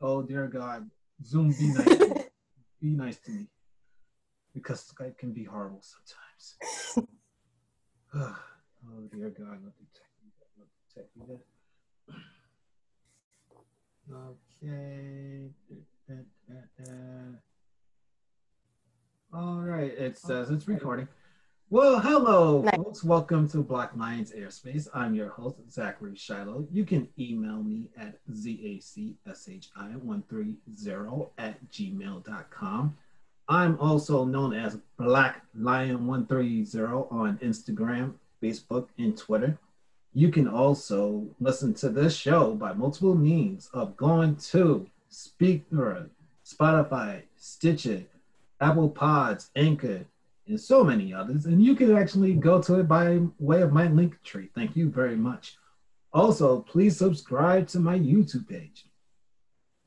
Oh dear God, Zoom, be nice. Be nice to me, because Skype can be horrible sometimes. Oh dear God, let me check you that. Okay. All right, it says it's recording. Well, hello, folks. Welcome to Black Minds Airspace. I'm your host, Zachary Shiloh. You can email me at zacshi130@gmail.com. I'm also known as Black Lion 130 on Instagram, Facebook, and Twitter. You can also listen to this show by multiple means of going to Speaker, Spotify, Stitcher, Apple Pods, Anchor, and so many others, and you can actually go to it by way of my link tree. Thank you very much. Also, please subscribe to my YouTube page.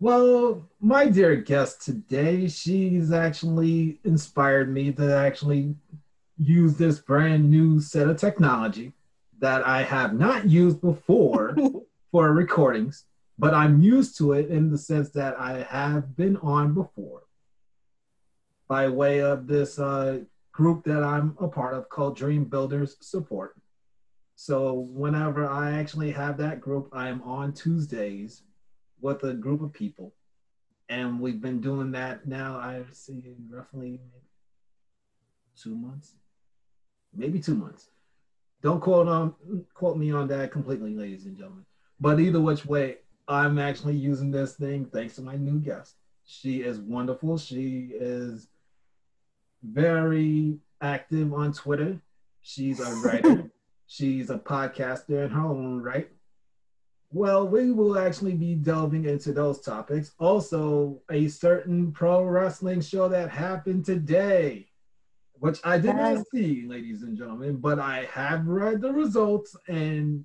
Well, my dear guest today, she's actually inspired me to actually use this brand new set of technology that I have not used before for recordings, but I'm used to it in the sense that I have been on before by way of this group that I'm a part of called Dream Builders Support. So whenever I actually have that group, I'm on Tuesdays with a group of people. And we've been doing that now, I see, roughly 2 months, maybe 2 months. Don't quote me on that completely, ladies and gentlemen. But either which way, I'm actually using this thing thanks to my new guest. She is wonderful. She is very active on Twitter. She's a writer. She's a podcaster in her own right. Well, we will actually be delving into those topics. Also, a certain pro wrestling show that happened today, which I did not see, ladies and gentlemen, but I have read the results. And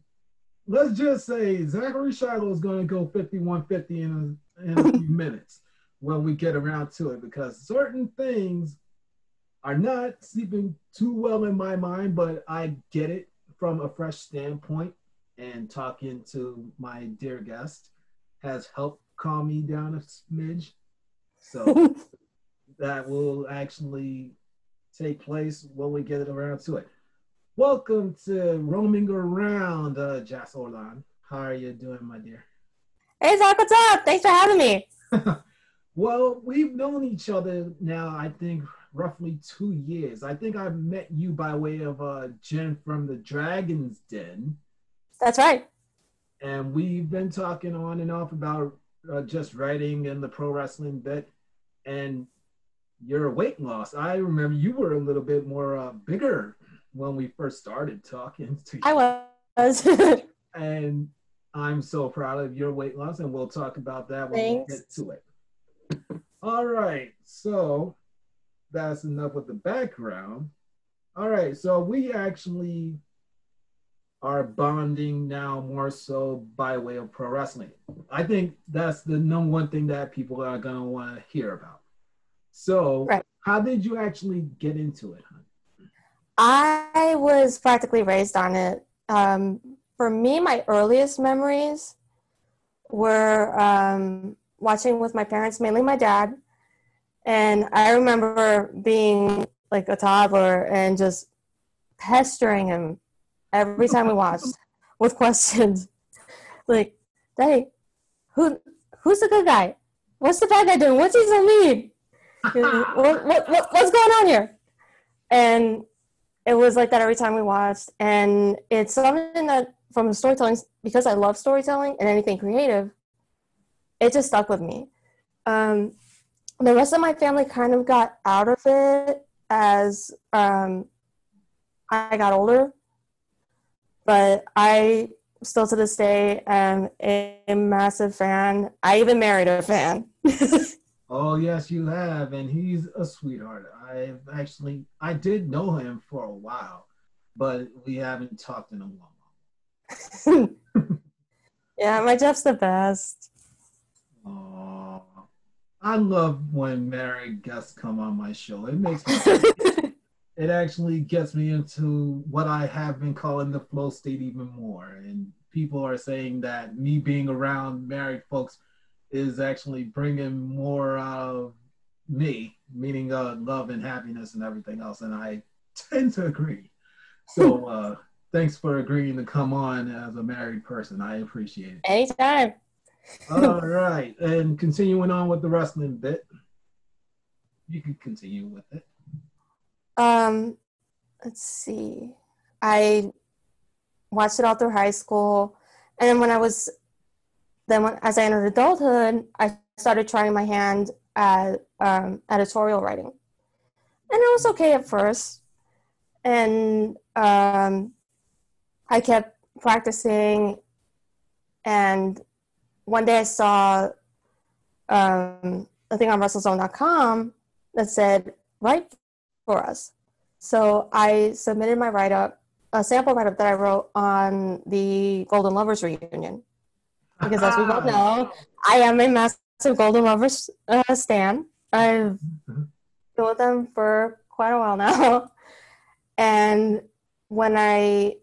let's just say Zachary Shiloh is going to go 51-50 in a few minutes when we get around to it, because certain things are not sleeping too well in my mind, but I get it from a fresh standpoint, and talking to my dear guest has helped calm me down a smidge. So that will actually take place when we get around to it. Welcome to Roaming Around, Jas Orlan. How are you doing, my dear? Hey, Zach, what's up? Thanks for having me. Well, we've known each other now, I think, roughly 2 years. I think I met you by way of Jen from the Dragon's Den. That's right. And we've been talking on and off about just writing and the pro wrestling bit and your weight loss. I remember you were a little bit more bigger when we first started talking to you. I was. And I'm so proud of your weight loss, and we'll talk about that when we get to it. All right. So that's enough with the background. All right, so we actually are bonding now more so by way of pro wrestling. I think that's the number one thing that people are gonna wanna hear about. So How did you actually get into it, honey? I was practically raised on it. For me, my earliest memories were watching with my parents, mainly my dad. And I remember being like a toddler and just pestering him every time we watched with questions. Like, Daddy, who's the good guy? What's the bad guy doing? What's he gonna lead? What's going on here? And it was like that every time we watched. And it's something that from storytelling, because I love storytelling and anything creative, it just stuck with me. The rest of my family kind of got out of it as I got older, but I still to this day am a massive fan. I even married a fan. Oh, yes, you have, and he's a sweetheart. I did know him for a while, but we haven't talked in a long while. Yeah, my Jeff's the best. Aww. I love when married guests come on my show. It makes me it actually gets me into what I have been calling the flow state even more. And people are saying that me being around married folks is actually bringing more out of me, meaning love and happiness and everything else. And I tend to agree. So thanks for agreeing to come on as a married person. I appreciate it. Anytime. All right. And continuing on with the wrestling bit. You can continue with it. Let's see. I watched it all through high school. And then as I entered adulthood, I started trying my hand at editorial writing. And it was okay at first. And I kept practicing. And one day I saw a thing on WrestleZone.com that said, write for us. So I submitted my write-up, a sample write-up that I wrote on the Golden Lovers reunion. Because as we all know, I am a massive Golden Lovers stan. I've been with them for quite a while now. And when I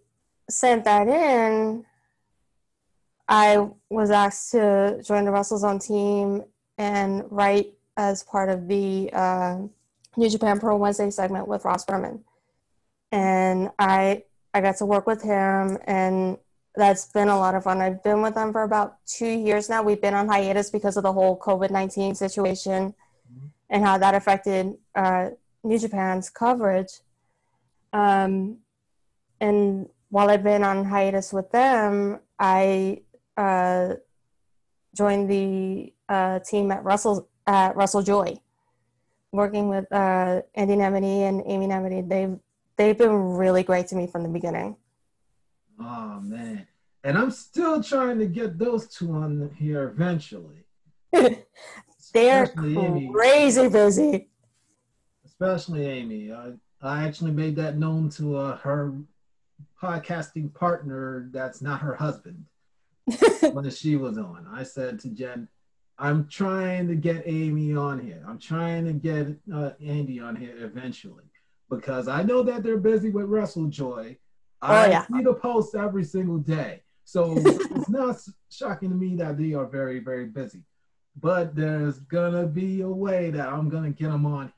sent that in, I was asked to join the WrestleZone team and write as part of the New Japan Pro Wednesday segment with Ross Berman. And I got to work with him, and that's been a lot of fun. I've been with them for about 2 years now. We've been on hiatus because of the whole COVID-19 situation and how that affected New Japan's coverage. And while I've been on hiatus with them, I joined the team at Russell Joy, working with Andy Nemedy and Amy Nemedy. They've been really great to me from the beginning. Oh, man. And I'm still trying to get those two on here eventually. They're crazy busy. Especially Amy. I actually made that known to her podcasting partner that's not her husband when she was on. I said to Jen, I'm trying to get Amy on here. I'm trying to get Andy on here eventually because I know that they're busy with Russell Joy. I see the posts every single day. So it's not shocking to me that they are very, very busy. But there's going to be a way that I'm going to get them on here.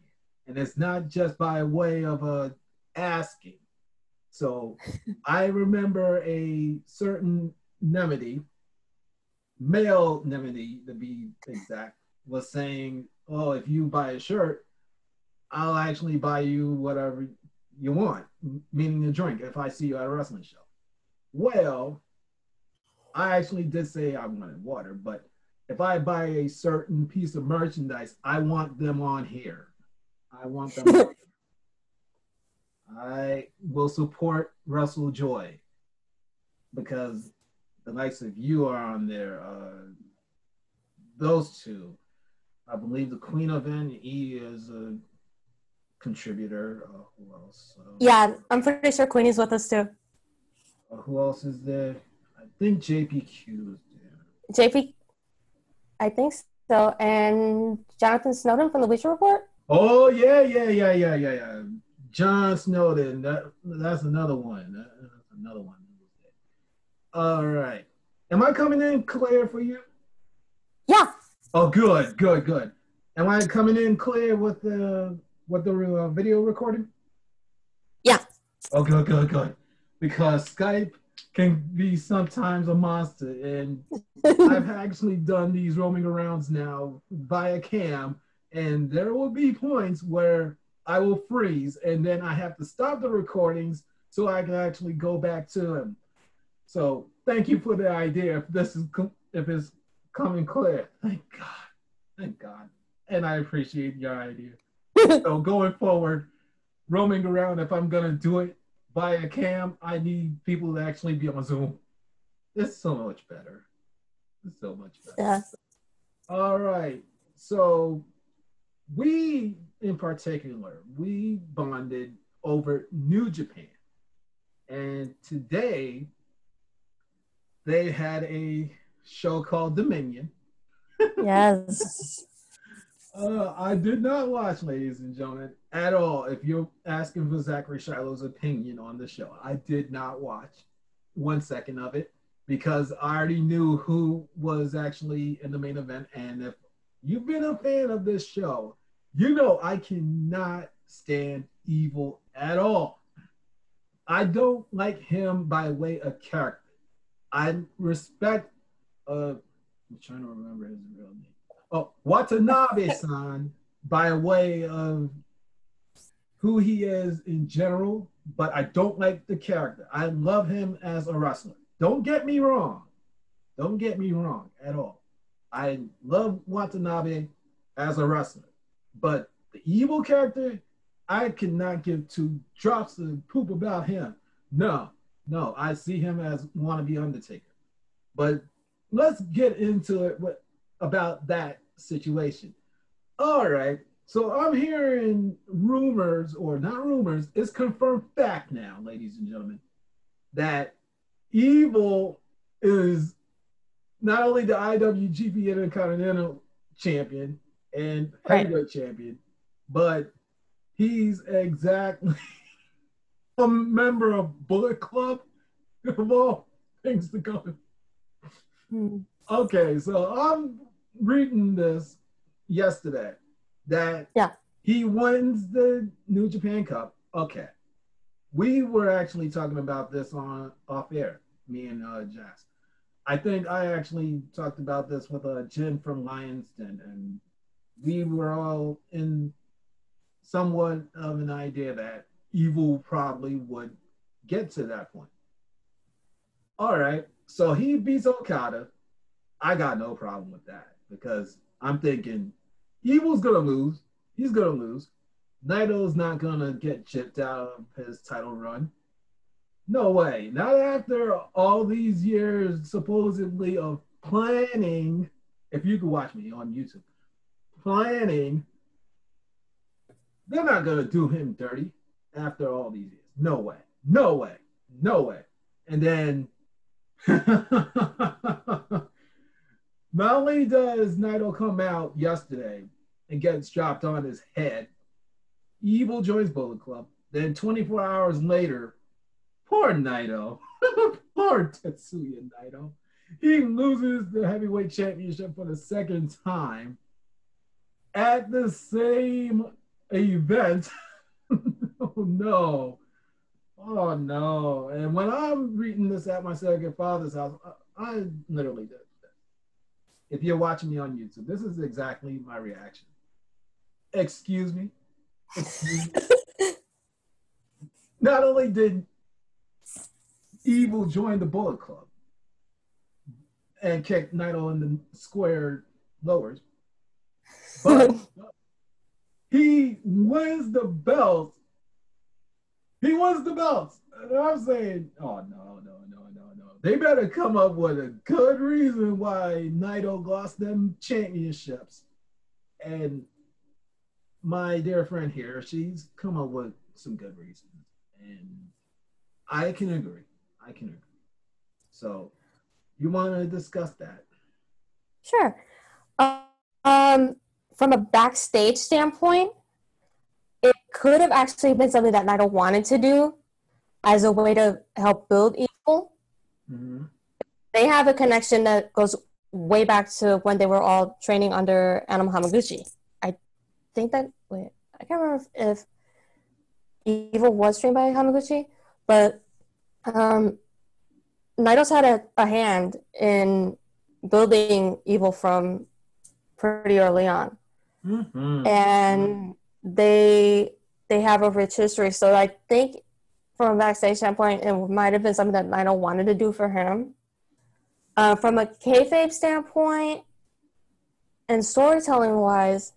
And it's not just by way of asking. So I remember a certain Nemedy, male Nemedy to be exact, was saying, oh, if you buy a shirt, I'll actually buy you whatever you want, meaning a drink, if I see you at a wrestling show. Well, I actually did say I wanted water, but if I buy a certain piece of merchandise, I want them on here. I want them on here. I will support Russell Joy because the likes of you are on there. Those two, I believe the Queen of NE is a contributor. Who else? Yeah, I'm pretty sure Queenie's with us too. Who else is there? I think JPQ is there. JP, I think so. And Jonathan Snowden from the Bleacher Report? Oh, yeah. John Snowden, that's another one. All right. Am I coming in clear for you? Yeah. Oh, good. Am I coming in clear with the... What the video recording? Yeah. Oh, good. Because Skype can be sometimes a monster. And I've actually done these roaming arounds now via cam. And there will be points where I will freeze. And then I have to stop the recordings so I can actually go back to him. So thank you for the idea. If it's coming clear. Thank God. And I appreciate your idea. So going forward, roaming around, if I'm going to do it by a cam, I need people to actually be on Zoom. It's so much better. Yeah. All right. So we, in particular, we bonded over New Japan. And today, they had a show called Dominion. Yes. I did not watch, ladies and gentlemen, at all. If you're asking for Zachary Shiloh's opinion on the show, I did not watch 1 second of it. because I already knew who was actually in the main event. And if you've been a fan of this show, you know I cannot stand Evil at all. I don't like him by way of character. I respect, I'm trying to remember his real name. Oh, Watanabe-san by way of who he is in general, but I don't like the character. I love him as a wrestler. Don't get me wrong. Don't get me wrong at all. I love Watanabe as a wrestler, but the evil character, I cannot give two drops of poop about him. No, I see him as wannabe Undertaker. But let's get into it about that situation. All right, so I'm hearing rumors, or not rumors, it's confirmed fact now, ladies and gentlemen, that Evil is not only the IWGP Intercontinental Champion and Heavyweight Champion, but he's exactly a member of Bullet Club, of all things to come. Okay, so I'm reading this yesterday that he wins the New Japan Cup. Okay, we were actually talking about this on off air, me and Jazz. I think I actually talked about this with Jen from Lions Den, and we were all in somewhat of an idea that Evil probably would get to that point. All right, so he beats Okada. I got no problem with that because I'm thinking Evil's gonna lose. He's gonna lose. Naito's not gonna get chipped out of his title run. No way. Not after all these years supposedly of planning. If you can watch me on YouTube, planning. They're not gonna do him dirty after all these years. No way. No way. No way. And then not only does Naito come out yesterday and gets dropped on his head, Evil joins Bullet Club. Then 24 hours later, poor Naito, poor Tetsuya Naito, he loses the heavyweight championship for the second time at the same event. Oh no. Oh no. And when I'm reading this at my second father's house, I literally did. If you're watching me on YouTube, this is exactly my reaction. Excuse me. Excuse me. Not only did Evil join the Bullet Club and kick Naito in the square lowers, but he wins the belt. He wins the belt. And I'm saying, oh no. They better come up with a good reason why Naito lost them championships. And my dear friend here, she's come up with some good reasons. And I can agree. So you want to discuss that? Sure. From a backstage standpoint, it could have actually been something that Naito wanted to do as a way to help build Evil. Mm-hmm. They have a connection that goes way back to when they were all training under Anno Hamaguchi. I think that, I can't remember if Evil was trained by Hamaguchi, but Naito's had a hand in building Evil from pretty early on. Mm-hmm. And they have a rich history, so I think from a backstage standpoint, it might have been something that Naito wanted to do for him. From a kayfabe standpoint and storytelling-wise,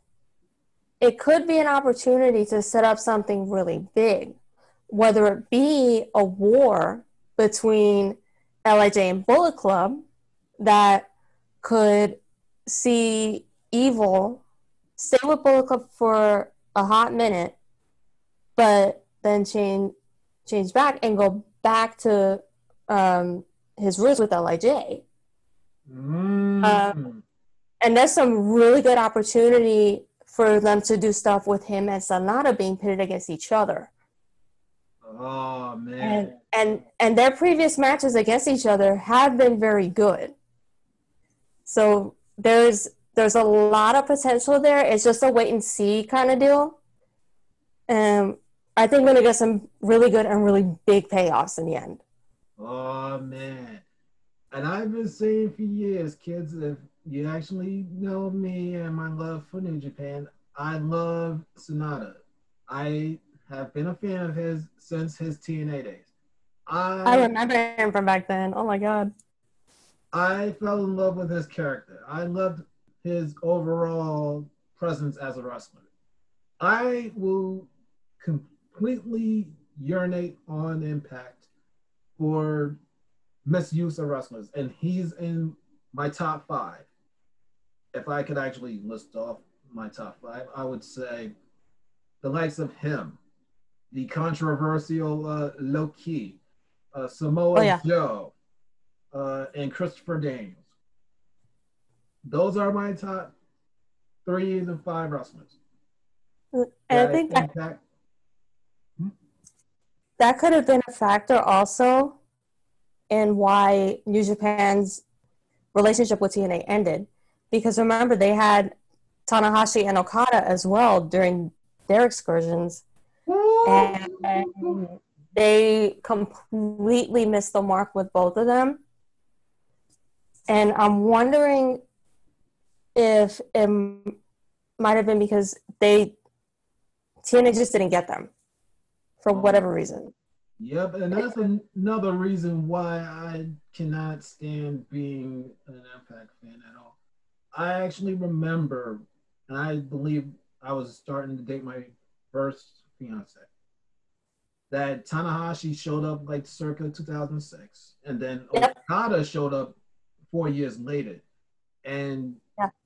it could be an opportunity to set up something really big, whether it be a war between LIJ and Bullet Club that could see Evil stay with Bullet Club for a hot minute, but then change back and go back to his roots with LIJ. Mm. And there's some really good opportunity for them to do stuff with him and Sanada being pitted against each other. Oh, man. And their previous matches against each other have been very good. So there's a lot of potential there. It's just a wait and see kind of deal. I think we're going to get some really good and really big payoffs in the end. Oh, man. And I've been saying for years, kids, if you actually know me and my love for New Japan, I love Sonata. I have been a fan of his since his TNA days. I remember him from back then. Oh, my God. I fell in love with his character. I loved his overall presence as a wrestler. I will completely urinate on Impact for misuse of wrestlers, and he's in my top five. If I could actually list off my top five, I would say the likes of him, the controversial Low-Key, Samoa Joe, and Christopher Daniels. Those are my top 3 and 5 wrestlers. And I think that could have been a factor also in why New Japan's relationship with TNA ended. Because remember, they had Tanahashi and Okada as well during their excursions. And they completely missed the mark with both of them. And I'm wondering if it might have been because TNA just didn't get them for whatever reason. Yep, and that's another reason why I cannot stand being an Impact fan at all. I actually remember, and I believe I was starting to date my first fiance, that Tanahashi showed up like circa 2006, and then Okada showed up 4 years later. And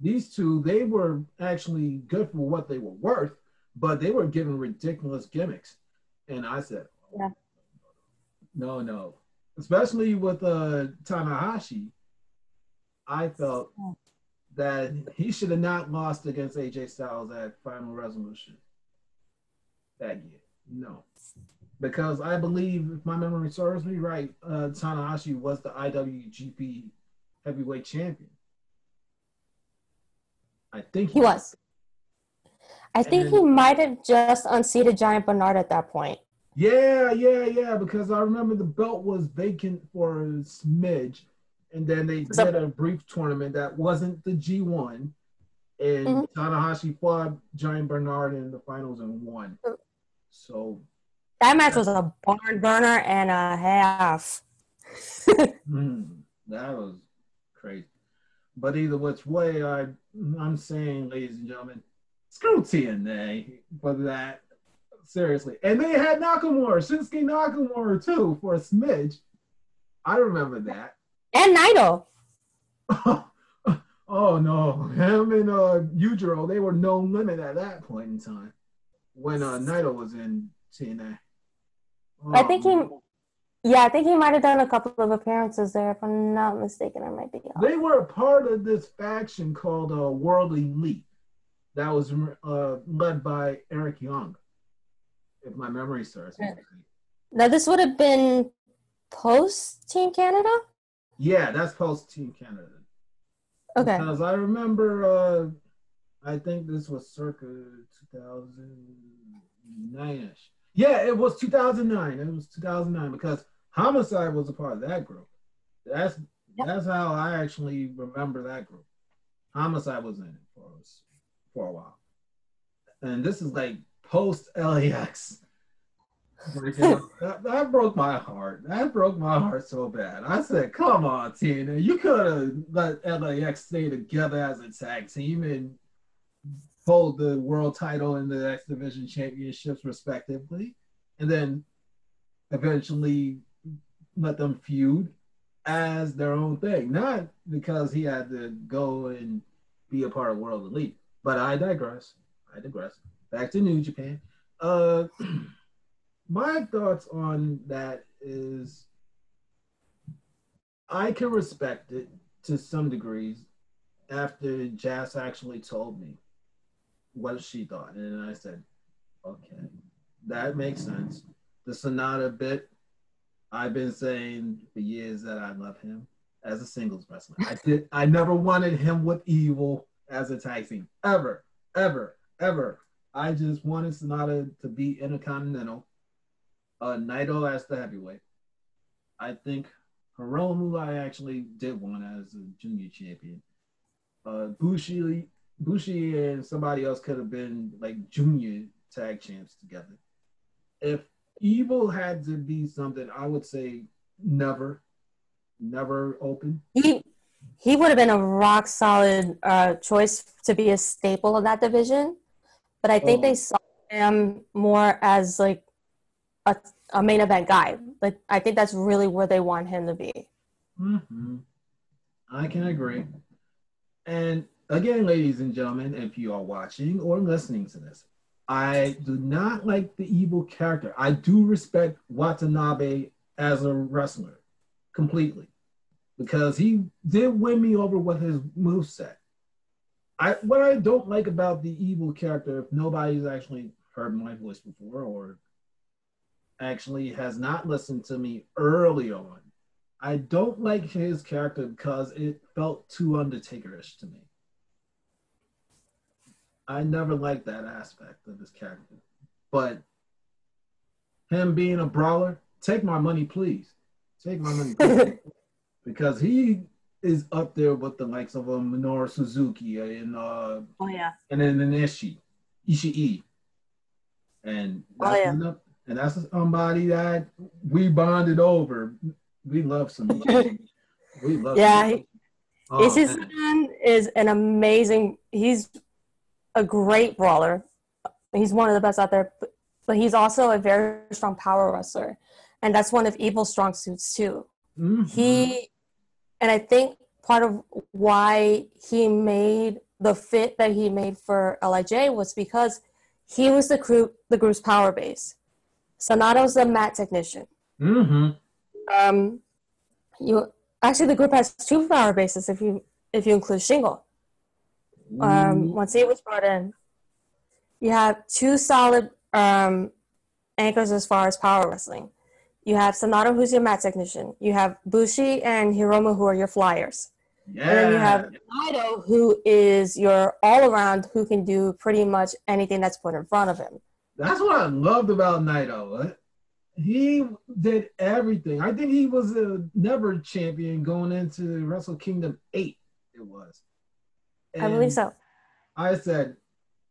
these two, they were actually good for what they were worth, but they were given ridiculous gimmicks. And I said, no. Especially with Tanahashi, I felt that he should have not lost against AJ Styles at Final Resolution that year. No. Because I believe, if my memory serves me right, Tanahashi was the IWGP heavyweight champion. I think he was. I think he might have just unseated Giant Bernard at that point. Yeah, because I remember the belt was vacant for a smidge, and then they had a brief tournament that wasn't the G1, and Tanahashi fought Giant Bernard in the finals and won. So that match was a barn burner and a half. That was crazy. But either which way, I'm saying, ladies and gentlemen, screw TNA for that. Seriously. And they had Shinsuke Nakamura, too, for a smidge. I remember that. And Naito. Oh, no. Him and Yujiro, they were no limit at that point in time when Naito was in TNA. I think he might have done a couple of appearances there. If I'm not mistaken, I might be off. They were a part of this faction called World Elite that was led by Eric Young, if my memory serves me. Now, this would have been post-Team Canada? Yeah, that's post-Team Canada. Okay. Because I remember, I think this was circa 2009-ish. Yeah, it was 2009. It was 2009 because Homicide was a part of that group. That's how I actually remember that group. Homicide was in it for a while. And this is like post-LAX. That broke my heart. That broke my heart so bad. I said, come on, Tina. You could have let LAX stay together as a tag team and hold the world title and the X Division championships respectively. And then eventually let them feud as their own thing. Not because he had to go and be a part of World Elite. But I digress. Back to New Japan. My thoughts on that is I can respect it to some degrees after Jazz actually told me what she thought. And I said, okay, that makes sense. the Sonata bit, I've been saying for years that I love him as a singles wrestler. I never wanted him with Evil as a tag team, ever, ever, ever. I just wanted Sonata to be Intercontinental, Naito as the heavyweight. I think Hiromu I actually did one as a junior champion. Bushi and somebody else could have been like junior tag champs together. If Evil had to be something, I would say never open. He would have been a rock solid choice to be a staple of that division, but I think they saw him more as like a main event guy. Like I think that's really where they want him to be. Mm-hmm. I can agree. And again, ladies and gentlemen, if you are watching or listening to this, I do not like the Evil character. I do respect Watanabe as a wrestler completely because he did win me over with his moveset. What I don't like about the Evil character, if nobody's actually heard my voice before or actually has not listened to me early on, I don't like his character because it felt too Undertaker-ish to me. I never liked that aspect of his character. But him being a brawler, take my money, please. Take my money, please. Because he is up there with the likes of Minoru Suzuki and and then Ishii. And that's enough. And that's somebody that we bonded over. We love some. We love. Yeah, Ishii is an amazing. He's a great brawler. He's one of the best out there, but he's also a very strong power wrestler, and that's one of Evil's strong suits too. Mm-hmm. And I think part of why he made the fit that he made for LIJ was because he was the group's power base. Sonata was the mat technician. Mm-hmm. The group has two power bases if you include Shingo. Once he was brought in, you have two solid anchors as far as power wrestling. You have Sonata, who's your mat technician. You have Bushi and Hiromu, who are your flyers. Yeah. And then you have Naito, who is your all-around, who can do pretty much anything that's put in front of him. That's what I loved about Naito. He did everything. I think he was a never champion going into Wrestle Kingdom 8. It was. And I believe so. I said,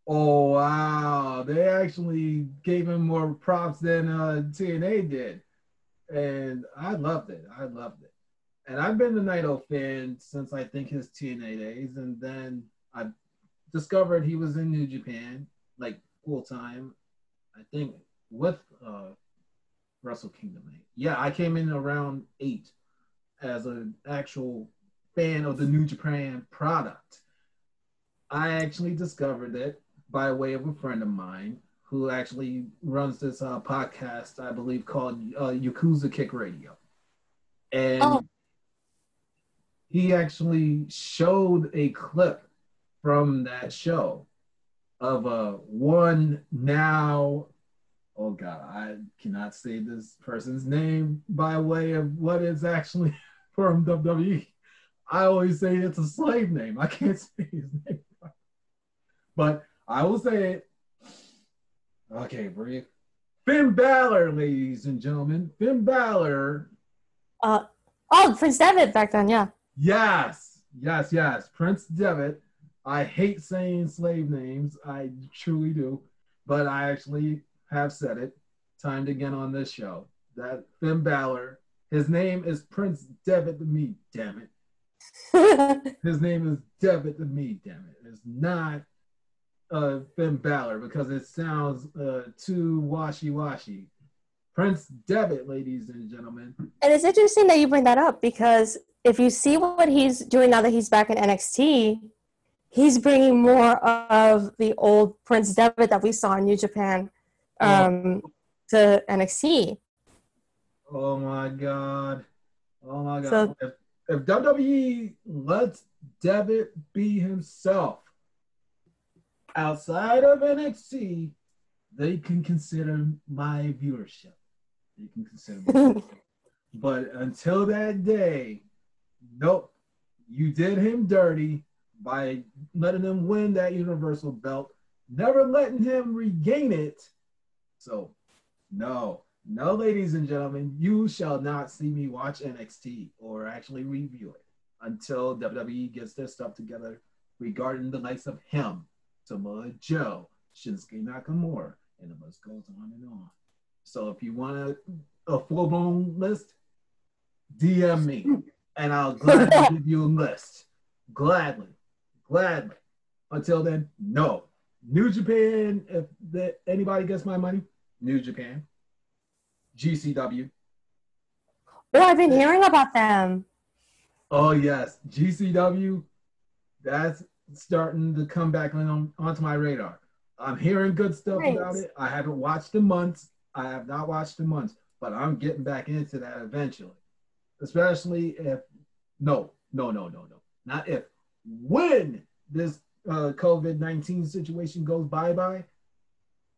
oh, wow. They actually gave him more props than TNA did. And I loved it. And I've been a Naito fan since I think his TNA days. And then I discovered he was in New Japan, like full time, I think, with Wrestle Kingdom 8. Yeah, I came in around 8 as an actual fan of the New Japan product. I actually discovered it by way of a friend of mine who actually runs this podcast, I believe, called Yakuza Kick Radio. And he actually showed a clip from that show of one now... Oh, God, I cannot say this person's name by way of what is actually from WWE. I always say it's a slave name. I can't say his name. But I will say it. Okay, breathe. Finn Balor, ladies and gentlemen. Finn Balor. Prince Devitt back then, yeah. Yes. Prince Devitt. I hate saying slave names. I truly do. But I actually have said it time and again on this show that Finn Balor, his name is Prince Devitt to me, damn it. His name is Devitt to me, damn it. It's not Finn Balor because it sounds too washy-washy. Prince Devitt, ladies and gentlemen. And it's interesting that you bring that up because if you see what he's doing now that he's back in NXT, he's bringing more of the old Prince Devitt that we saw in New Japan to NXT. Oh, my God. So, if WWE lets Devitt be himself outside of NXT, they can consider my viewership. you can consider me. But until that day, nope, you did him dirty by letting him win that Universal belt, never letting him regain it. So, no, ladies and gentlemen, you shall not see me watch NXT or actually review it until WWE gets their stuff together regarding the likes of him, Samoa Joe, Shinsuke Nakamura, and the list goes on and on. So if you want a full-blown list, DM me, and I'll gladly give you a list. Gladly. Until then, no. New Japan, if anybody gets my money, New Japan. GCW. Oh, I've been hearing about them. Oh, yes. GCW, that's starting to come back onto my radar. I'm hearing good stuff about it. I haven't watched in months. But I'm getting back into that eventually. Especially if, no. Not if, when this COVID-19 situation goes bye-bye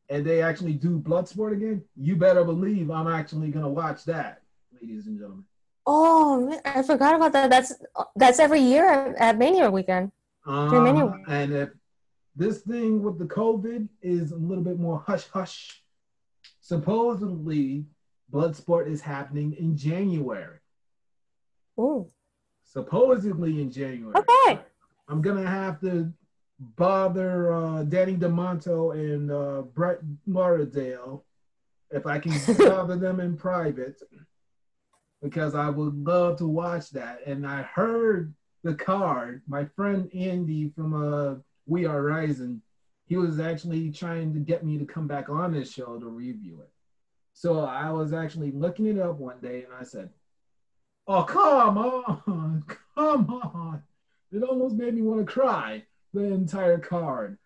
and they actually do Bloodsport again, you better believe I'm actually going to watch that, ladies and gentlemen. Oh, man, I forgot about that. That's every year at Mania weekend. And if this thing with the COVID is a little bit more hush-hush, supposedly Bloodsport is happening in January. Ooh. Supposedly in January. Okay. I'm going to have to bother Danny DeMonto and Brett Lauderdale if I can bother them in private, because I would love to watch that. And I heard the card. My friend Andy from We Are Rising, he was actually trying to get me to come back on this show to review it. So I was actually looking it up one day, and I said, oh, come on. It almost made me want to cry, the entire card.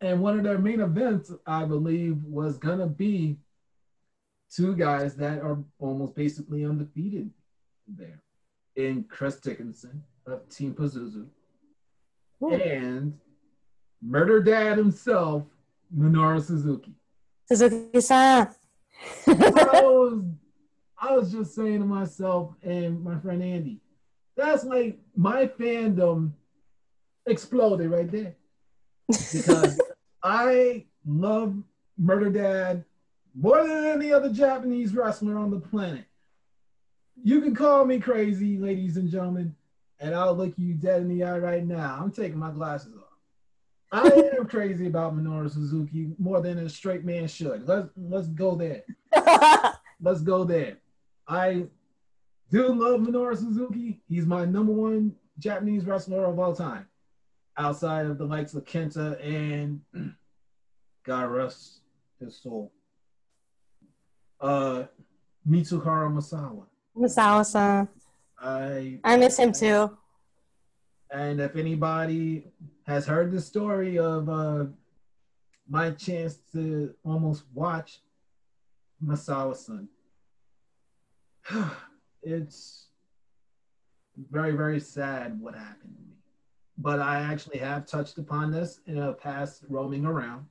And one of their main events, I believe, was going to be two guys that are almost basically undefeated there, in Chris Dickinson of Team Pazuzu and Murder Dad himself, Minoru Suzuki. Suzuki-san. I was just saying to myself and my friend Andy, that's like my fandom exploded right there. Because I love Murder Dad more than any other Japanese wrestler on the planet. You can call me crazy, ladies and gentlemen, and I'll look you dead in the eye right now. I'm taking my glasses off. I am crazy about Minoru Suzuki more than a straight man should. Let's go there. I do love Minoru Suzuki. He's my number one Japanese wrestler of all time, outside of the likes of Kenta and God rest his soul, Mitsuharu Misawa. Misawa-san. I miss him too. And if anybody has heard the story of my chance to almost watch Misawa-san, it's very, very sad what happened to me. But I actually have touched upon this in a past roaming around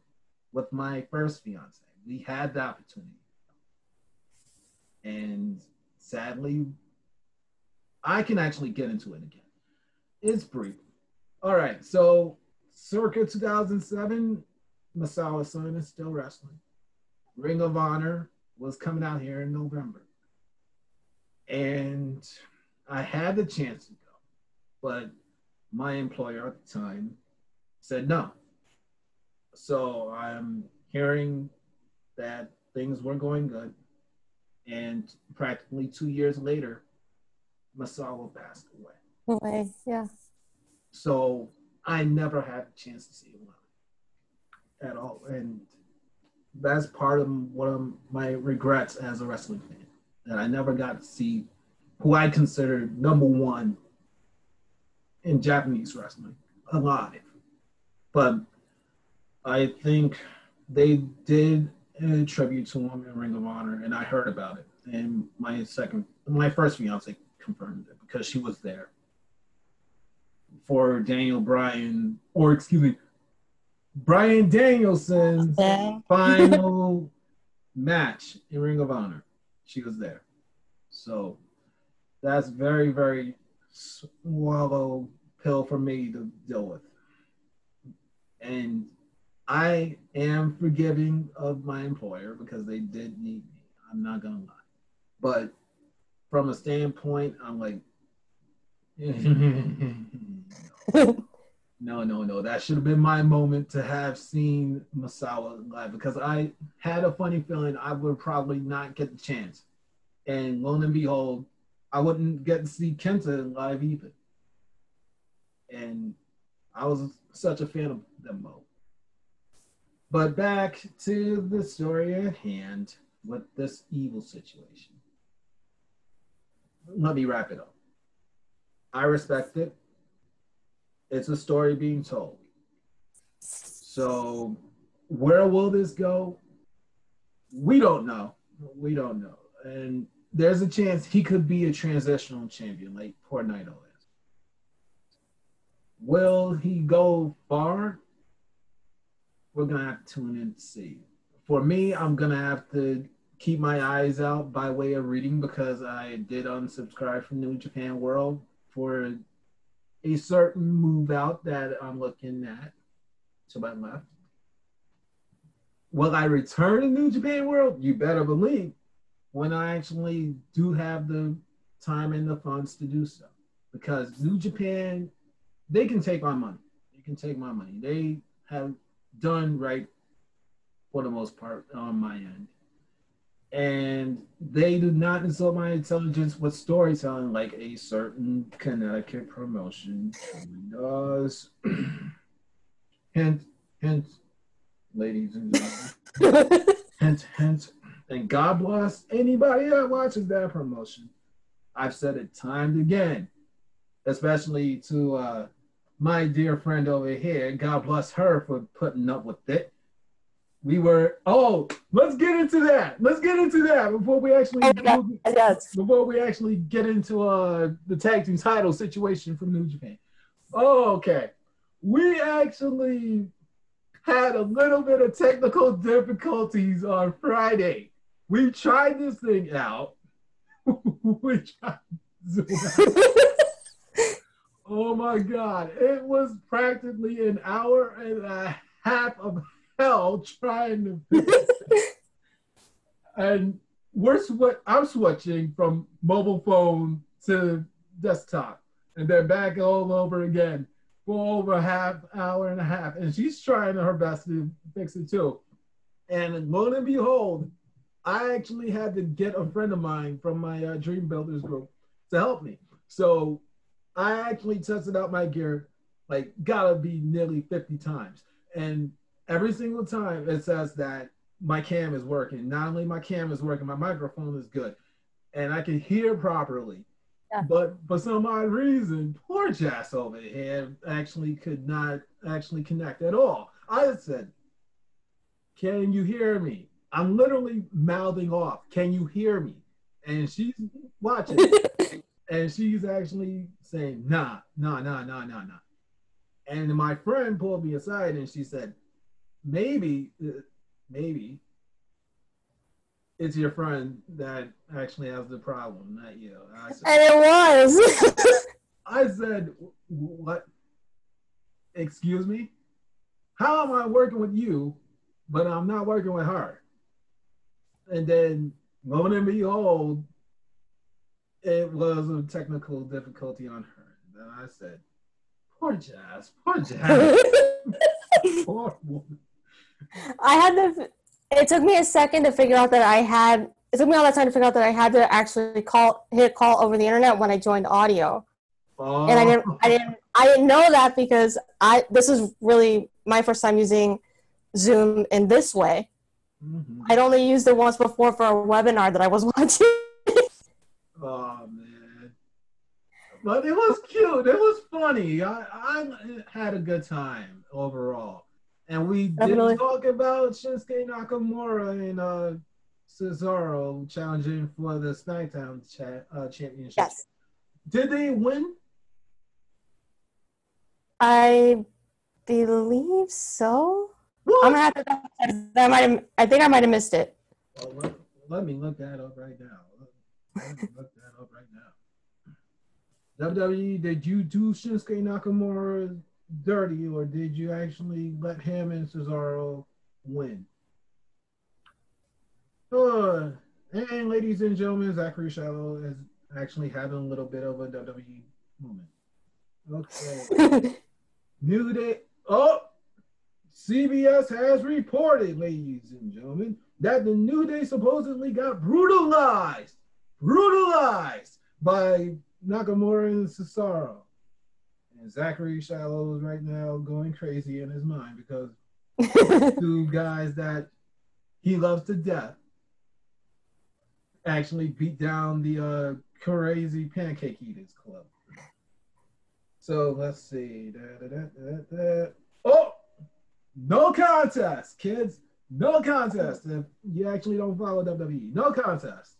with my first fiance. We had the opportunity. And sadly, I can actually get into it again. It's brief. All right, so circa 2007, Misawa-san is still wrestling. Ring of Honor was coming out here in November. And I had the chance to go, but my employer at the time said no. So I'm hearing that things were going good. And practically 2 years later, Misawa passed away. Okay, yeah. So I never had a chance to see him live at all. And that's part of one of my regrets as a wrestling fan, that I never got to see who I considered number one in Japanese wrestling alive. But I think they did a tribute to him in Ring of Honor, and I heard about it. And my first fiance confirmed it because she was there for Daniel Bryan, or excuse me, Bryan Danielson's final match in Ring of Honor. she was there. So that's very, very swallow pill for me to deal with. And I am forgiving of my employer because they did need me. I'm not gonna lie. But from a standpoint, I'm like, no. That should have been my moment to have seen Misawa live, because I had a funny feeling I would probably not get the chance. And lo and behold, I wouldn't get to see Kenta live either. And I was such a fan of them both. But back to the story at hand with this evil situation. Let me wrap it up. I respect it. It's a story being told. So where will this go? We don't know. We don't know. And there's a chance he could be a transitional champion like poor Naito is. Will he go far? We're going to have to tune in to see. For me, I'm going to have to keep my eyes out by way of reading, because I did unsubscribe from New Japan World for a certain move out that I'm looking at to my left. Will I return to New Japan World? You better believe, when I actually do have the time and the funds to do so. Because New Japan, they can take my money. They can take my money. They have done right for the most part on my end. And they do not insult my intelligence with storytelling like a certain Connecticut promotion does. hint, ladies and gentlemen. hint. And God bless anybody that watches that promotion. I've said it time and again, especially to my dear friend over here. God bless her for putting up with it. Let's get into that before we actually get into the tag team title situation from New Japan. Oh, okay. We actually had a little bit of technical difficulties on Friday. We tried this thing out. Oh my God. It was practically an hour and a half of hell trying to fix it. And I'm switching from mobile phone to desktop and then back all over again for over an hour and a half. And she's trying her best to fix it too. And lo and behold, I actually had to get a friend of mine from my Dream Builders group to help me. So I actually tested out my gear, like gotta be nearly 50 times. And every single time it says that my cam is working. Not only my cam is working, my microphone is good. And I can hear properly. Yeah. But for some odd reason, poor Jess over here actually could not actually connect at all. I said, can you hear me? I'm literally mouthing off, can you hear me? And she's watching. And she's actually saying, nah. And my friend pulled me aside and she said, maybe it's your friend that actually has the problem, not you. I said, and it was. I said, what? Excuse me? How am I working with you, but I'm not working with her? And then, lo and behold, it was a technical difficulty on her. And then I said, poor Jazz. Poor woman. It took me a second to figure out that it took me all that time to figure out that I had to actually hit call over the internet when I joined audio. Oh. And I didn't know that, because this is really my first time using Zoom in this way. Mm-hmm. I'd only used it once before for a webinar that I was watching. Oh, man. But it was cute. It was funny. I had a good time overall. And we did talk about Shinsuke Nakamura and Cesaro challenging for the SmackDown championship. Yes. Did they win? I believe so. What? I think I might have missed it. Well, Let me look that up right now. Let me look that up right now. WWE, did you do Shinsuke Nakamura dirty, or did you actually let him and Cesaro win? And ladies and gentlemen, Zachary Shallow is actually having a little bit of a WWE moment. Okay. New Day. Oh, CBS has reported, ladies and gentlemen, that the New Day supposedly got brutalized by Nakamura and Cesaro. And Zachary Shallow is right now going crazy in his mind because two guys that he loves to death actually beat down the crazy Pancake Eaters Club. So let's see. Oh, no contest, kids. No contest. If you actually don't follow WWE, no contest.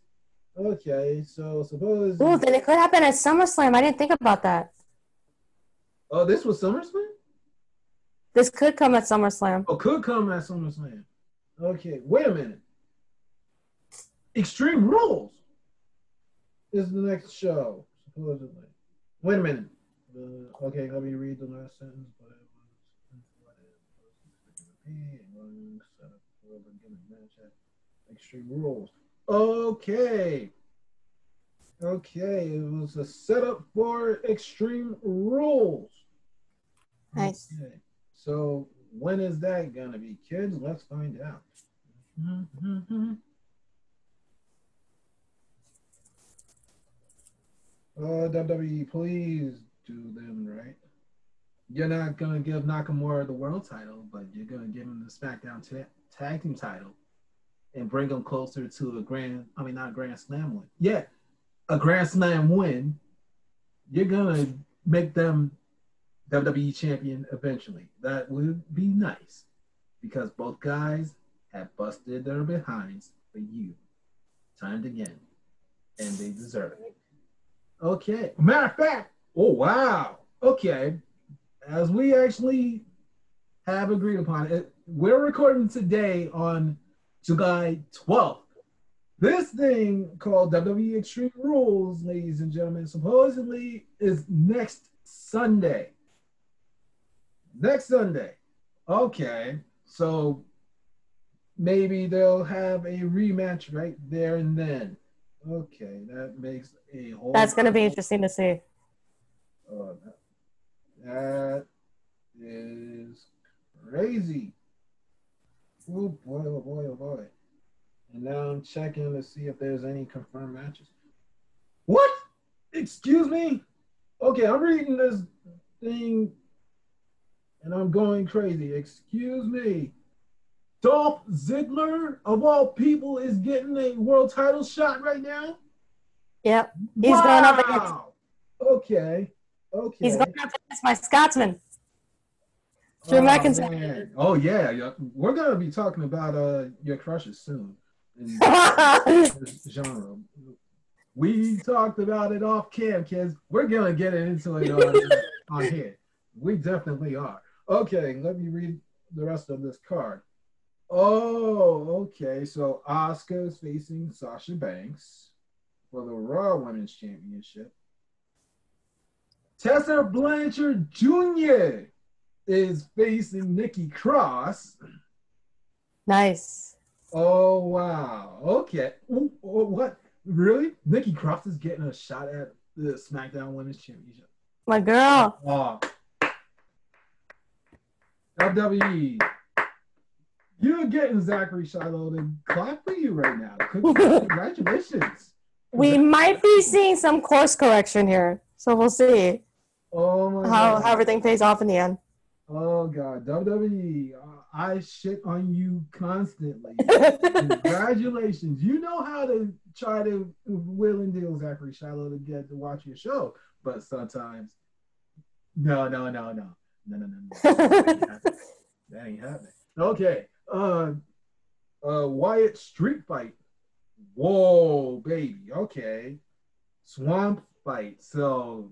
Okay, so suppose. Oh, then it could happen at SummerSlam. I didn't think about that. Oh, this was SummerSlam? This could come at SummerSlam. Oh, could come at SummerSlam. Okay, wait a minute. Extreme Rules is the next show, supposedly. Wait a minute. Okay, let me read the last sentence. Extreme Rules. Okay. Okay, it was a setup for Extreme Rules. Nice. Okay. So when is that going to be, kids? Let's find out. WWE, please do them right. You're not going to give Nakamura the world title, but you're going to give him the SmackDown Tag Team title and bring him closer to a Grand Slam win. You're going to make them WWE champion eventually. That would be nice because both guys have busted their behinds for you times again, and they deserve it. Okay. Matter of fact, oh, wow. Okay. As we actually have agreed upon it, we're recording today on July 12th. This thing called WWE Extreme Rules, ladies and gentlemen, supposedly is next Sunday. Next Sunday. Okay. So maybe they'll have a rematch right there and then. Okay, that makes a whole... That's going to be interesting to see. That is crazy. Oh, boy, oh, boy, oh, boy. And now I'm checking to see if there's any confirmed matches. What? Excuse me? Okay, I'm reading this thing, and I'm going crazy. Excuse me. Dolph Ziggler, of all people, is getting a world title shot right now? Yep. He's going up against... Okay. Okay. He's going up against my Scotsman. Drew McIntyre. Man. Oh, yeah. We're going to be talking about your crushes soon. In this genre. We talked about it off cam, kids. We're going to get into it on here. We definitely are. Okay, let me read the rest of this card. Oh, okay. So Asuka is facing Sasha Banks for the Raw Women's Championship. Tessa Blanchard Jr. is facing Nikki Cross. Nice. Oh, wow. Okay. Ooh, what? Really? Nikki Cross is getting a shot at the SmackDown Women's Championship. My girl. Oh. WWE. You're getting Zachary Shiloh to clap for you right now. Congratulations. We might be seeing some course correction here, so we'll see how everything pays off in the end. Oh, God. WWE, I shit on you constantly. Congratulations. You know how to try to will and deal Zachary Shiloh to get to watch your show, but sometimes, no. That ain't happening. Okay. Wyatt Street Fight. Whoa, baby. Okay. Swamp Fight. So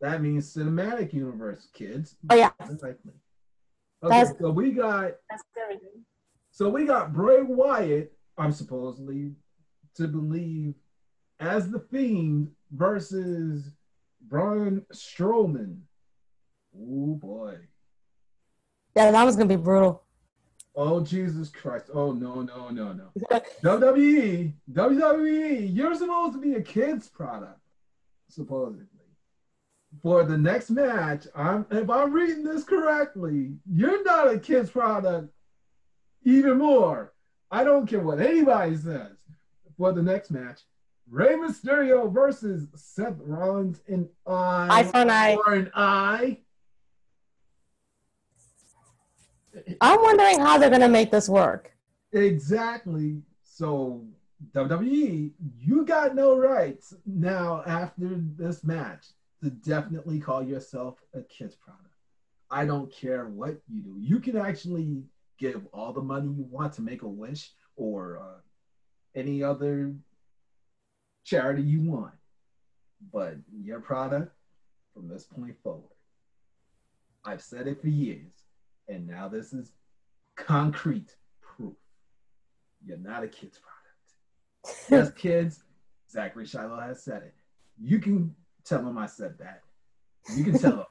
that means cinematic universe, kids. Oh, yeah. Exactly. Okay, so we got Bray Wyatt. I'm supposedly to believe as The Fiend versus Braun Strowman. Oh boy. Yeah, that was gonna be brutal. Oh Jesus Christ! Oh no! WWE, you're supposed to be a kid's product, supposedly. For the next match, if I'm reading this correctly, you're not a kid's product even more. I don't care what anybody says. For the next match, Rey Mysterio versus Seth Rollins and Eye for an Eye. I'm wondering how they're going to make this work. Exactly. So, WWE, you got no rights now after this match to definitely call yourself a kid's product. I don't care what you do. You can actually give all the money you want to Make a Wish or any other charity you want. But your product, from this point forward, I've said it for years. And now this is concrete proof. You're not a kid's product. Yes, kids, Zachary Shiloh has said it. You can tell him I said that. You can tell him.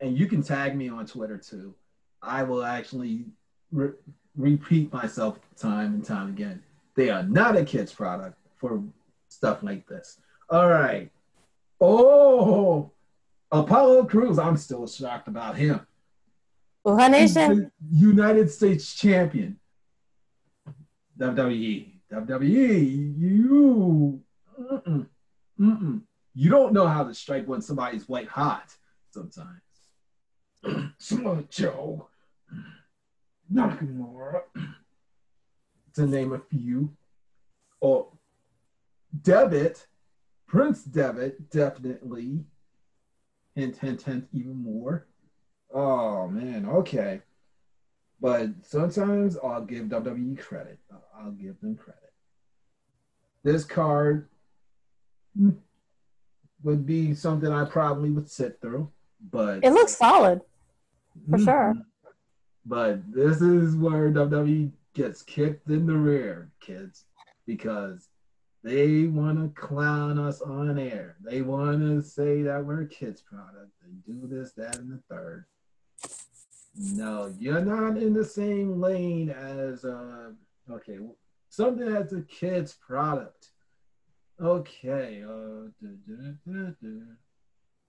And you can tag me on Twitter, too. I will actually repeat myself time and time again. They are not a kid's product for stuff like this. All right. Oh, Apollo Crews. I'm still shocked about him. United States champion. WWE, you you don't know how to strike when somebody's white hot sometimes. Samoa Joe, Nakamura, to name a few. Oh, Devitt, Prince Devitt, definitely. Hint, hint, hint, even more. Oh, man, okay. But sometimes I'll give WWE credit. I'll give them credit. This card would be something I probably would sit through, but... It looks solid, for sure. But this is where WWE gets kicked in the rear, kids, because they want to clown us on air. They want to say that we're a kid's product. They do this, that, and the third. No, you're not in the same lane as okay, something that's a kid's product. Okay, a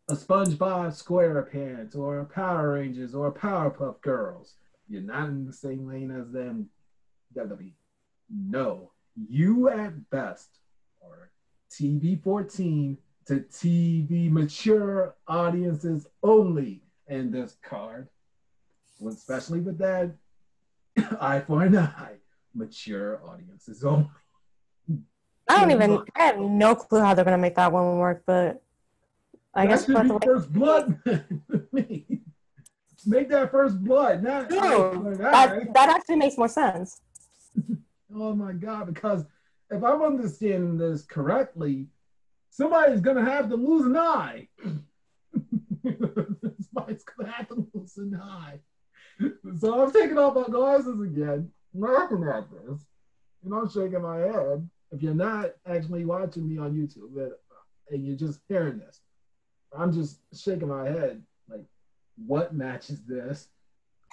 SpongeBob SquarePants or a Power Rangers or a Powerpuff Girls. You're not in the same lane as them. WWE. No, you at best are TV-14 to TV mature audiences only in this card. Especially with that Eye for an Eye, mature audiences only. I have no clue how they're going to make that one work, but I guess that's the first blood. Make that first blood. That actually makes more sense. Oh my God, because if I'm understanding this correctly, somebody's going to have to lose an eye. Somebody's going to have to lose an eye. So I'm taking off my glasses again, laughing at this, and I'm shaking my head. If you're not actually watching me on YouTube and you're just hearing this, I'm just shaking my head like, what match is this?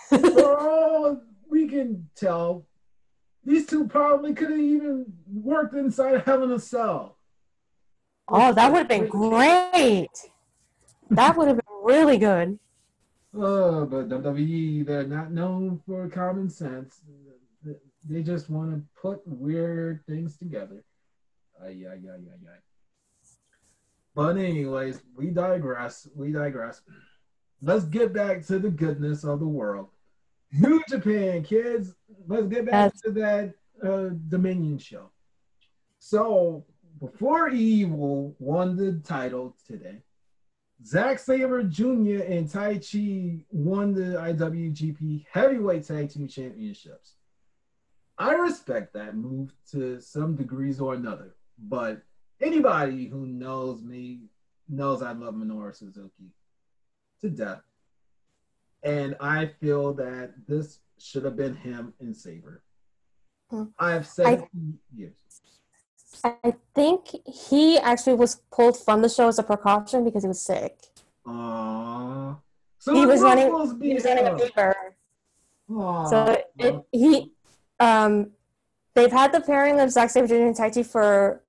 For all we can tell, these two probably could have even worked inside of Hell in a Cell. Oh, that would have been great. That would have been really good. But WWE, they're not known for common sense. They just want to put weird things together. But anyways, we digress. Let's get back to the goodness of the world. New Japan, kids. Let's get back to that Dominion show. So, before Evil won the title today, Zack Sabre Jr. and Tai Chi won the IWGP Heavyweight Tag Team Championships. I respect that move to some degrees or another, but anybody who knows me knows I love Minoru Suzuki to death. And I feel that this should have been him and Sabre. I've said it for years. I think he actually was pulled from the show as a precaution because he was sick. So he was running a fever. So they've had the pairing of Zack Sabre Jr. and Taichi for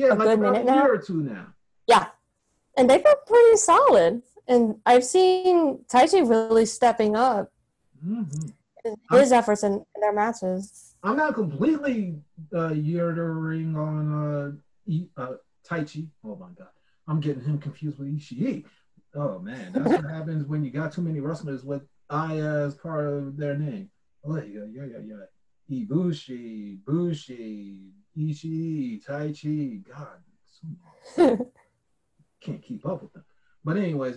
a good minute now. Yeah, and they've been pretty solid. And I've seen Taichi really stepping up his efforts in their matches. I'm not completely yearning on Taichi. Oh my God, I'm getting him confused with Ishii. Oh man, that's what happens when you got too many wrestlers with I as part of their name. Oh yeah. Ibushi, Bushi, Ishii, Taichi. God, so can't keep up with them. But anyways,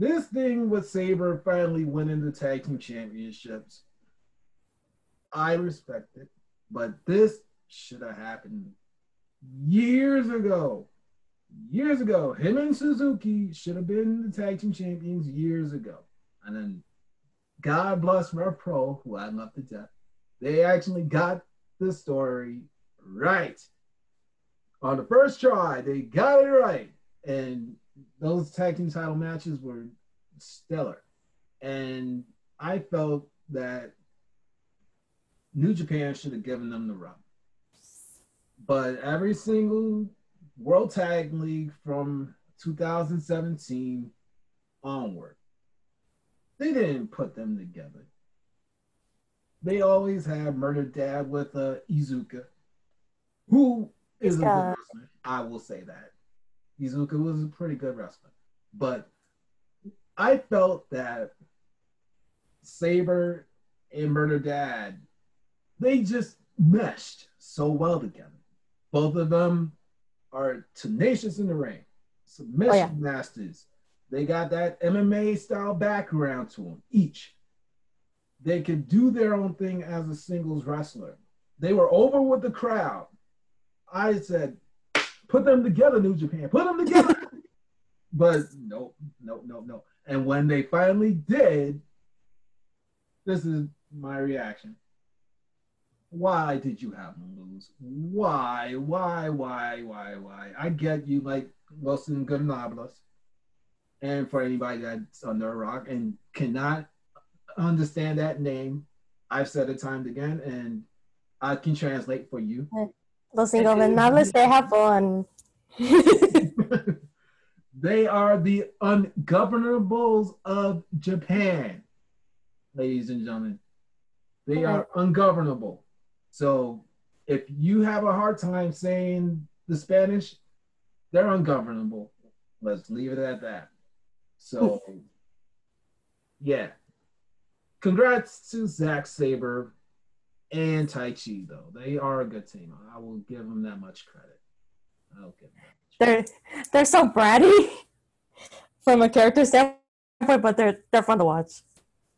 this thing with Sabre finally winning the tag team championships, I respect it, but this should have happened years ago. Years ago, him and Suzuki should have been the tag team champions years ago. And then God bless Rev Pro, who I love to death, they actually got the story right. On the first try, they got it right. And those tag team title matches were stellar. And I felt that New Japan should have given them the rub. But every single World Tag League from 2017 onward, they didn't put them together. They always have Murder Dad with Iizuka, who is a good wrestler. I will say that. Iizuka was a pretty good wrestler. But I felt that Sabre and Murder Dad, they just meshed so well together. Both of them are tenacious in the ring. Submission masters. They got that MMA style background to them, each. They could do their own thing as a singles wrestler. They were over with the crowd. I said, put them together, New Japan. Put them together. But no. And when they finally did, this is my reaction. Why did you have them lose? Why? I get you like Wilson Gonzalez. And for anybody that's under a rock and cannot understand that name, I've said it times again, and I can translate for you. Los Ingobernables, they have fun. They are the ungovernables of Japan, ladies and gentlemen. They are ungovernable. So if you have a hard time saying the Spanish, they're ungovernable. Let's leave it at that. So, yeah. Congrats to Zack Sabre and Taichi, though. They are a good team. I will give them that much credit. They're so bratty from a character standpoint, but they're fun to watch.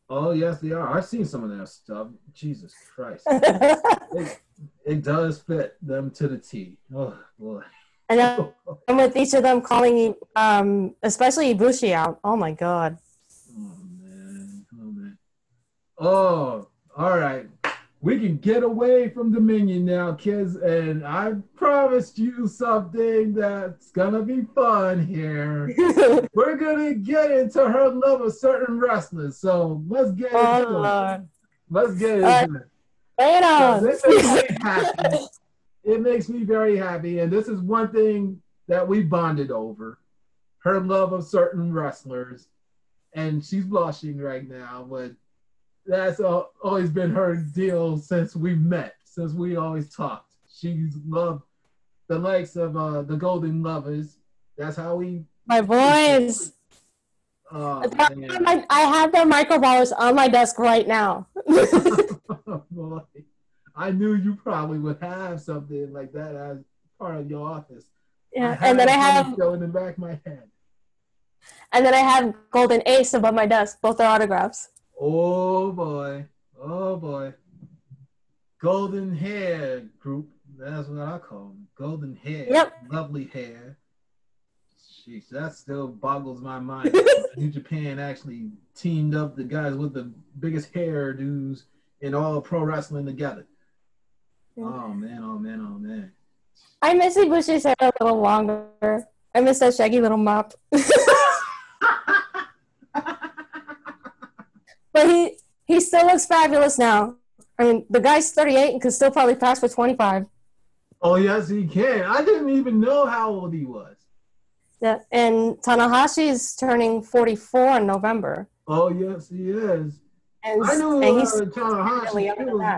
Oh, yes, they are. I've seen some of their stuff. Jesus Christ. It does fit them to the T. Oh, boy. And then with each of them calling, especially Ibushi out. Oh, my God. Oh, man. Oh, all right. We can get away from Dominion now, kids. And I promised you something that's going to be fun here. We're going to get into her love of certain wrestlers. So let's get into it. Lay it on. It makes me very happy, and this is one thing that we bonded over, her love of certain wrestlers, and she's blushing right now, but that's always been her deal since we met, since we always talked. She's loved the likes of the Golden Lovers. That's how we... My boys! I have their microfiles on my desk right now. Oh, boy. I knew you probably would have something like that as part of your office. Yeah, and then I have in the back of my head. And then I have Golden Ace above my desk. Both are autographs. Oh boy. Golden Hair Group. That's what I call them. Golden Hair. Yep. Lovely hair. Jeez, that still boggles my mind. New Japan actually teamed up the guys with the biggest hairdos in all pro wrestling together. Oh man! I miss Ibushi's hair a little longer. I miss that shaggy little mop. But he still looks fabulous now. I mean, the guy's 38 and could still probably pass for 25. Oh, yes, he can. I didn't even know how old he was. Yeah, and Tanahashi's turning 44 in November. Oh, yes, he is. And, I knew Tanahashi was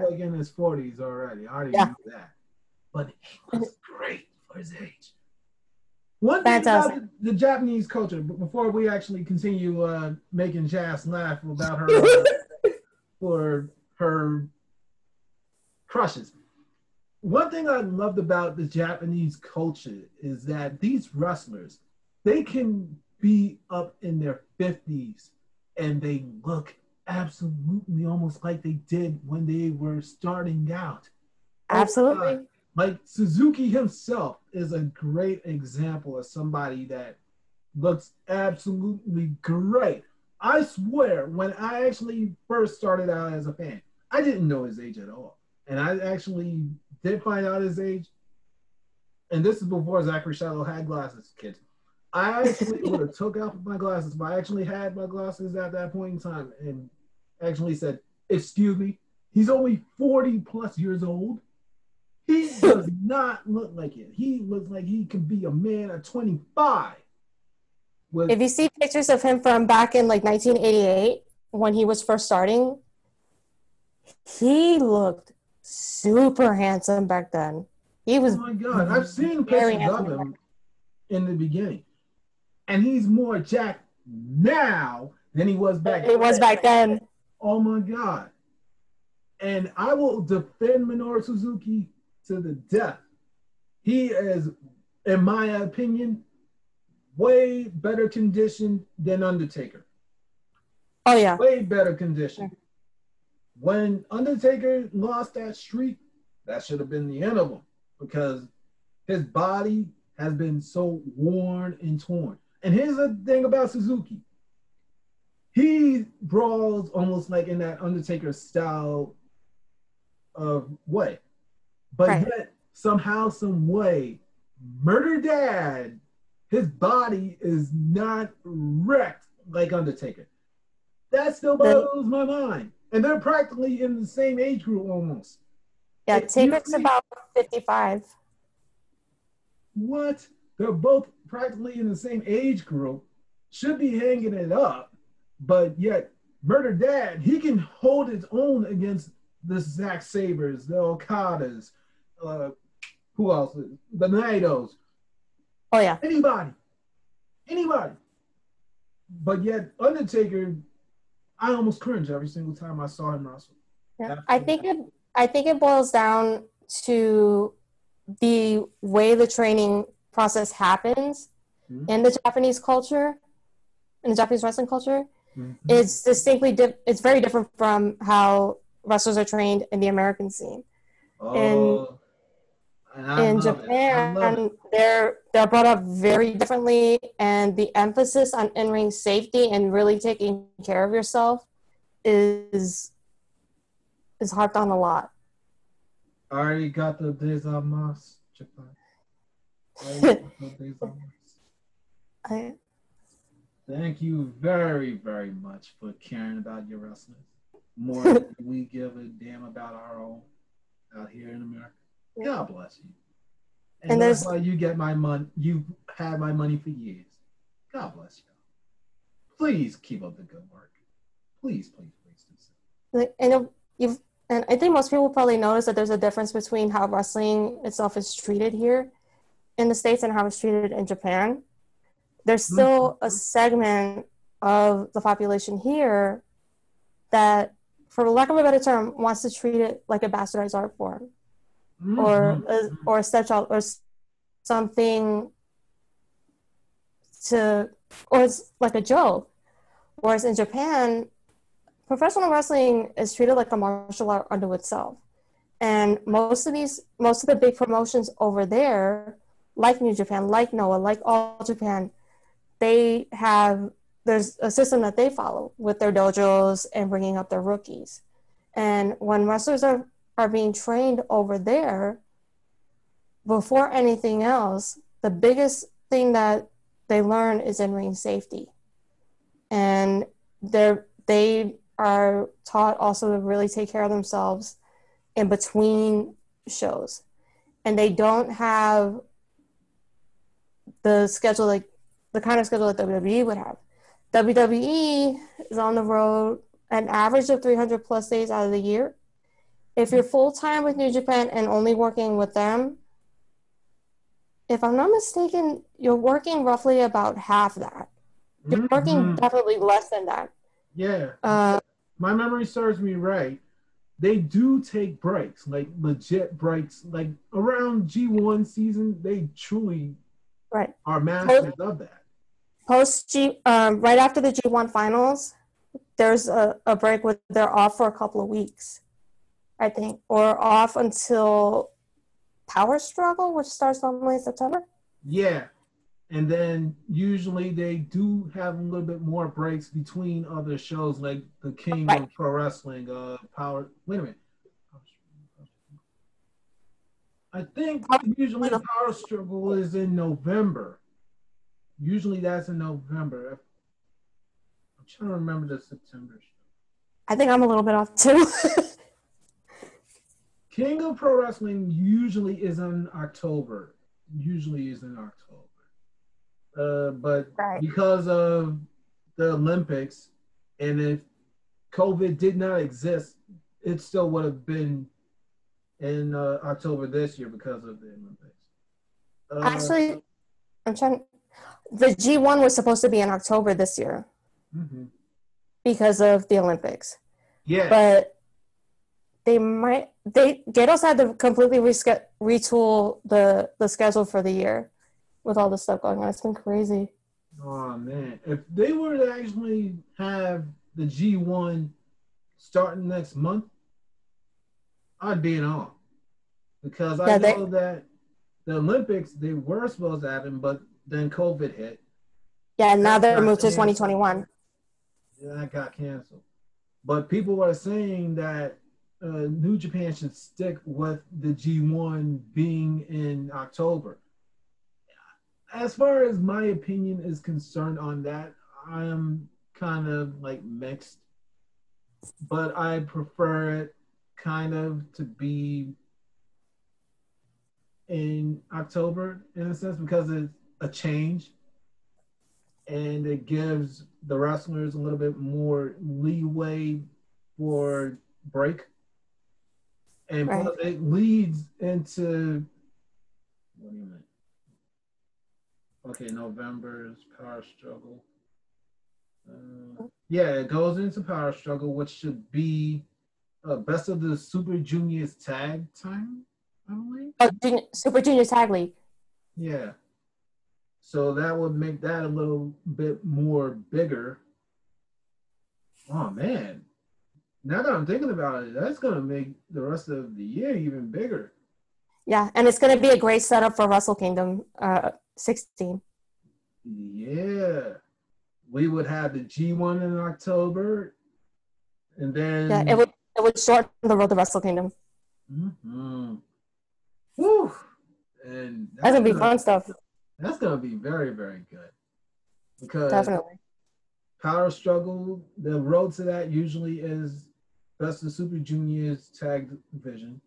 like in his 40s already. I already knew that. But he was great for his age. One thing about the Japanese culture, before we actually continue making Jazz laugh about her for her crushes. One thing I loved about the Japanese culture is that these wrestlers, they can be up in their 50s and they look absolutely almost like they did when they were starting out. Absolutely. Like Suzuki himself is a great example of somebody that looks absolutely great. I swear, when I actually first started out as a fan, I didn't know his age at all. And I actually did find out his age. And this is before Zachary Shallow had glasses, kids. I actually would have took out my glasses, but I actually had my glasses at that point in time and actually said, excuse me, he's only 40 plus years old. He does not look like it. He looks like he could be a man at 25. If you see pictures of him from back in like 1988, when he was first starting, he looked super handsome back then. He was. Oh my God, I've seen pictures of him in the beginning, and he's more jacked now than he was back. He was back then. Oh my God, and I will defend Minoru Suzuki to the death. He is, in my opinion, way better conditioned than Undertaker. Oh yeah, way better conditioned. Yeah. When Undertaker lost that streak, that should have been the end of him because his body has been so worn and torn. And here's the thing about Suzuki. He brawls almost like in that Undertaker style of way. But yet, somehow, some way, Murder Dad, his body is not wrecked like Undertaker. That still blows my mind. And they're practically in the same age group almost. Yeah, Taker's about 55. What? They're both practically in the same age group. Should be hanging it up. But yet, Murder Dad, he can hold his own against the Zack Sabres, the Okadas, who else? The Naidos. Oh, yeah. Anybody. Anybody. But yet, Undertaker... I almost cringe every single time I saw him wrestle. Yeah. I think it boils down to the way the training process happens in the Japanese culture, in the Japanese wrestling culture. Mm-hmm. It's distinctly it's very different from how wrestlers are trained in the American scene. Oh, in Japan, they're brought up very differently, and the emphasis on in-ring safety and really taking care of yourself is harped on a lot. I already got the days on Mars, Japan. Thank you very, very much for caring about your wrestling. More than we give a damn about our own out here in America. God bless you. And that's why you get my money. You've had my money for years. God bless you. Please keep up the good work. Please, please, please do so. And I think most people probably notice that there's a difference between how wrestling itself is treated here in the States and how it's treated in Japan. There's still a segment of the population here that, for lack of a better term, wants to treat it like a bastardized art form. Or a stepchild or something to, or it's like a joke. Whereas in Japan, professional wrestling is treated like a martial art unto itself. And most of the big promotions over there, like New Japan, like Noah, like All Japan, there's a system that they follow with their dojos and bringing up their rookies. And when wrestlers are being trained over there, before anything else, the biggest thing that they learn is in-ring safety. And they are taught also to really take care of themselves in between shows. And they don't have the schedule, like the kind of schedule that WWE would have. WWE is on the road an average of 300 plus days out of the year. If you're full-time with New Japan and only working with them, if I'm not mistaken, you're working roughly about half that. You're working definitely less than that. Yeah. My memory serves me right. They do take breaks, like legit breaks. Like around G1 season, they truly are masters of that. Right after the G1 finals, there's a break where they're off for a couple of weeks, I think, or off until Power Struggle, which starts normally in September. Yeah. And then usually they do have a little bit more breaks between other shows, like the King of Pro Wrestling, Power. Wait a minute. I think usually Power Struggle is in November. Usually that's in November. I'm trying to remember the September show. I think I'm a little bit off too. King of Pro Wrestling usually is in October. But because of the Olympics, and if COVID did not exist, it still would have been in October this year because of the Olympics. Actually, I'm trying. The G1 was supposed to be in October this year because of the Olympics. Yeah, but they might. Gatos had to completely retool the schedule for the year. With all this stuff going on, it's been crazy. Oh man, if they were to actually have the G1 starting next month, I'd be in awe, because I know that the Olympics, they were supposed to happen, but then COVID hit. Yeah, and now they're moved to 2021. Yeah, that got canceled. But people are saying that New Japan should stick with the G1 being in October. As far as my opinion is concerned on that, I'm kind of like mixed, but I prefer it kind of to be in October in a sense, because it's a change and it gives the wrestlers a little bit more leeway for break. And plus it leads into, what do you mean? Okay, November's Power Struggle. Yeah, it goes into Power Struggle, which should be Best of the Super Juniors Tag Time, I believe. Super Juniors Tag League. Yeah. So that would make that a little bit more bigger. Oh, man. Now that I'm thinking about it, that's going to make the rest of the year even bigger. Yeah, and it's going to be a great setup for Wrestle Kingdom 16. Yeah. We would have the G1 in October, and then... Yeah, it would shorten the road to Wrestle Kingdom. Mm-hmm. Woo! And that's going to be fun stuff. That's going to be very, very good. Because definitely. Power Struggle, the road to that usually is Best of Super Juniors Tag Division.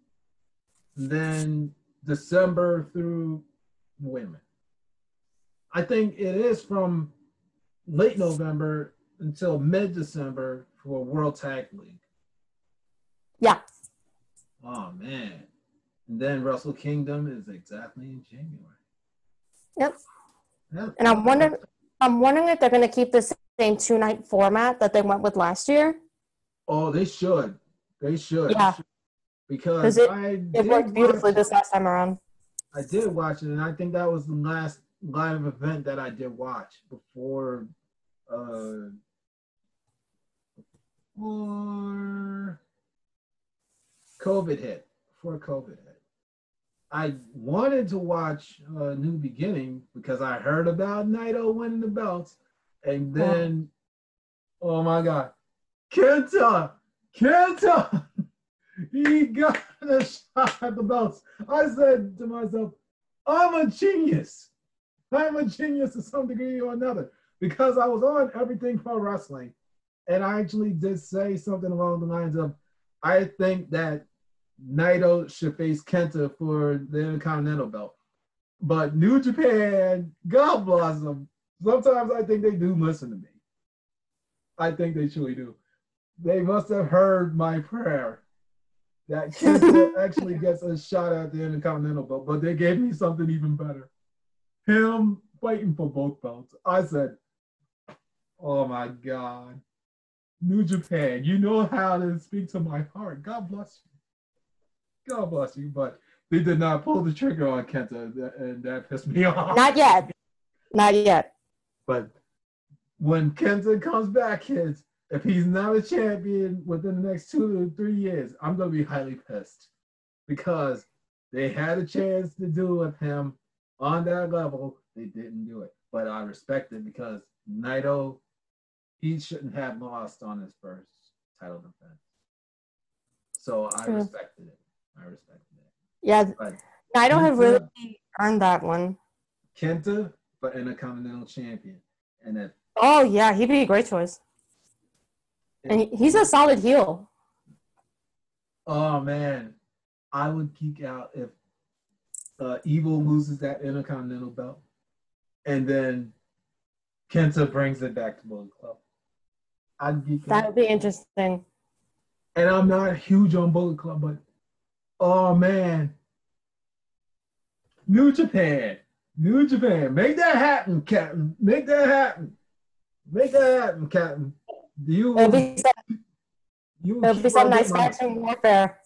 Then December through, wait a minute. I think it is from late November until mid-December for World Tag League. Yeah. Oh, man. And then Wrestle Kingdom is exactly in January. Yep. That's and I'm wondering if they're going to keep the same two-night format that they went with last year. Oh, they should. They should. Yeah. Because it worked beautifully this last time around. I did watch it, and I think that was the last live event that I did watch before COVID hit. I wanted to watch New Beginning because I heard about Naito winning the belts, and then, oh my God, Kenta! He got a shot at the belts. I said to myself, I'm a genius. I'm a genius to some degree or another, because I was on Everything Pro Wrestling, and I actually did say something along the lines of, I think that Naito should face Kenta for the Intercontinental belt. But New Japan, God bless them, sometimes I think they do listen to me. I think they truly do. They must have heard my prayer that Kenta actually gets a shot at the Intercontinental belt, but they gave me something even better. Him fighting for both belts. I said, oh my God, New Japan, you know how to speak to my heart. God bless you. God bless you. But they did not pull the trigger on Kenta, and that pissed me off. Not yet. Not yet. But when Kenta comes back, kids, if he's not a champion within the next 2 to 3 years, I'm going to be highly pissed, because they had a chance to do with him on that level. They didn't do it. But I respect it, because Naito, he shouldn't have lost on his first title defense. So I respected it. I respected it. Yeah, but Naito had really earned that one. Kenta, but in a Continental champion. And if, oh, yeah, he'd be a great choice. And he's a solid heel. Oh, man. I would geek out if Evil loses that Intercontinental belt, and then Kenta brings it back to Bullet Club. I'd geek out. That would be interesting. And I'm not huge on Bullet Club, but oh, man. New Japan. New Japan. Make that happen, Captain. Make that happen. Make that happen, Captain. There'll be some nice faction warfare.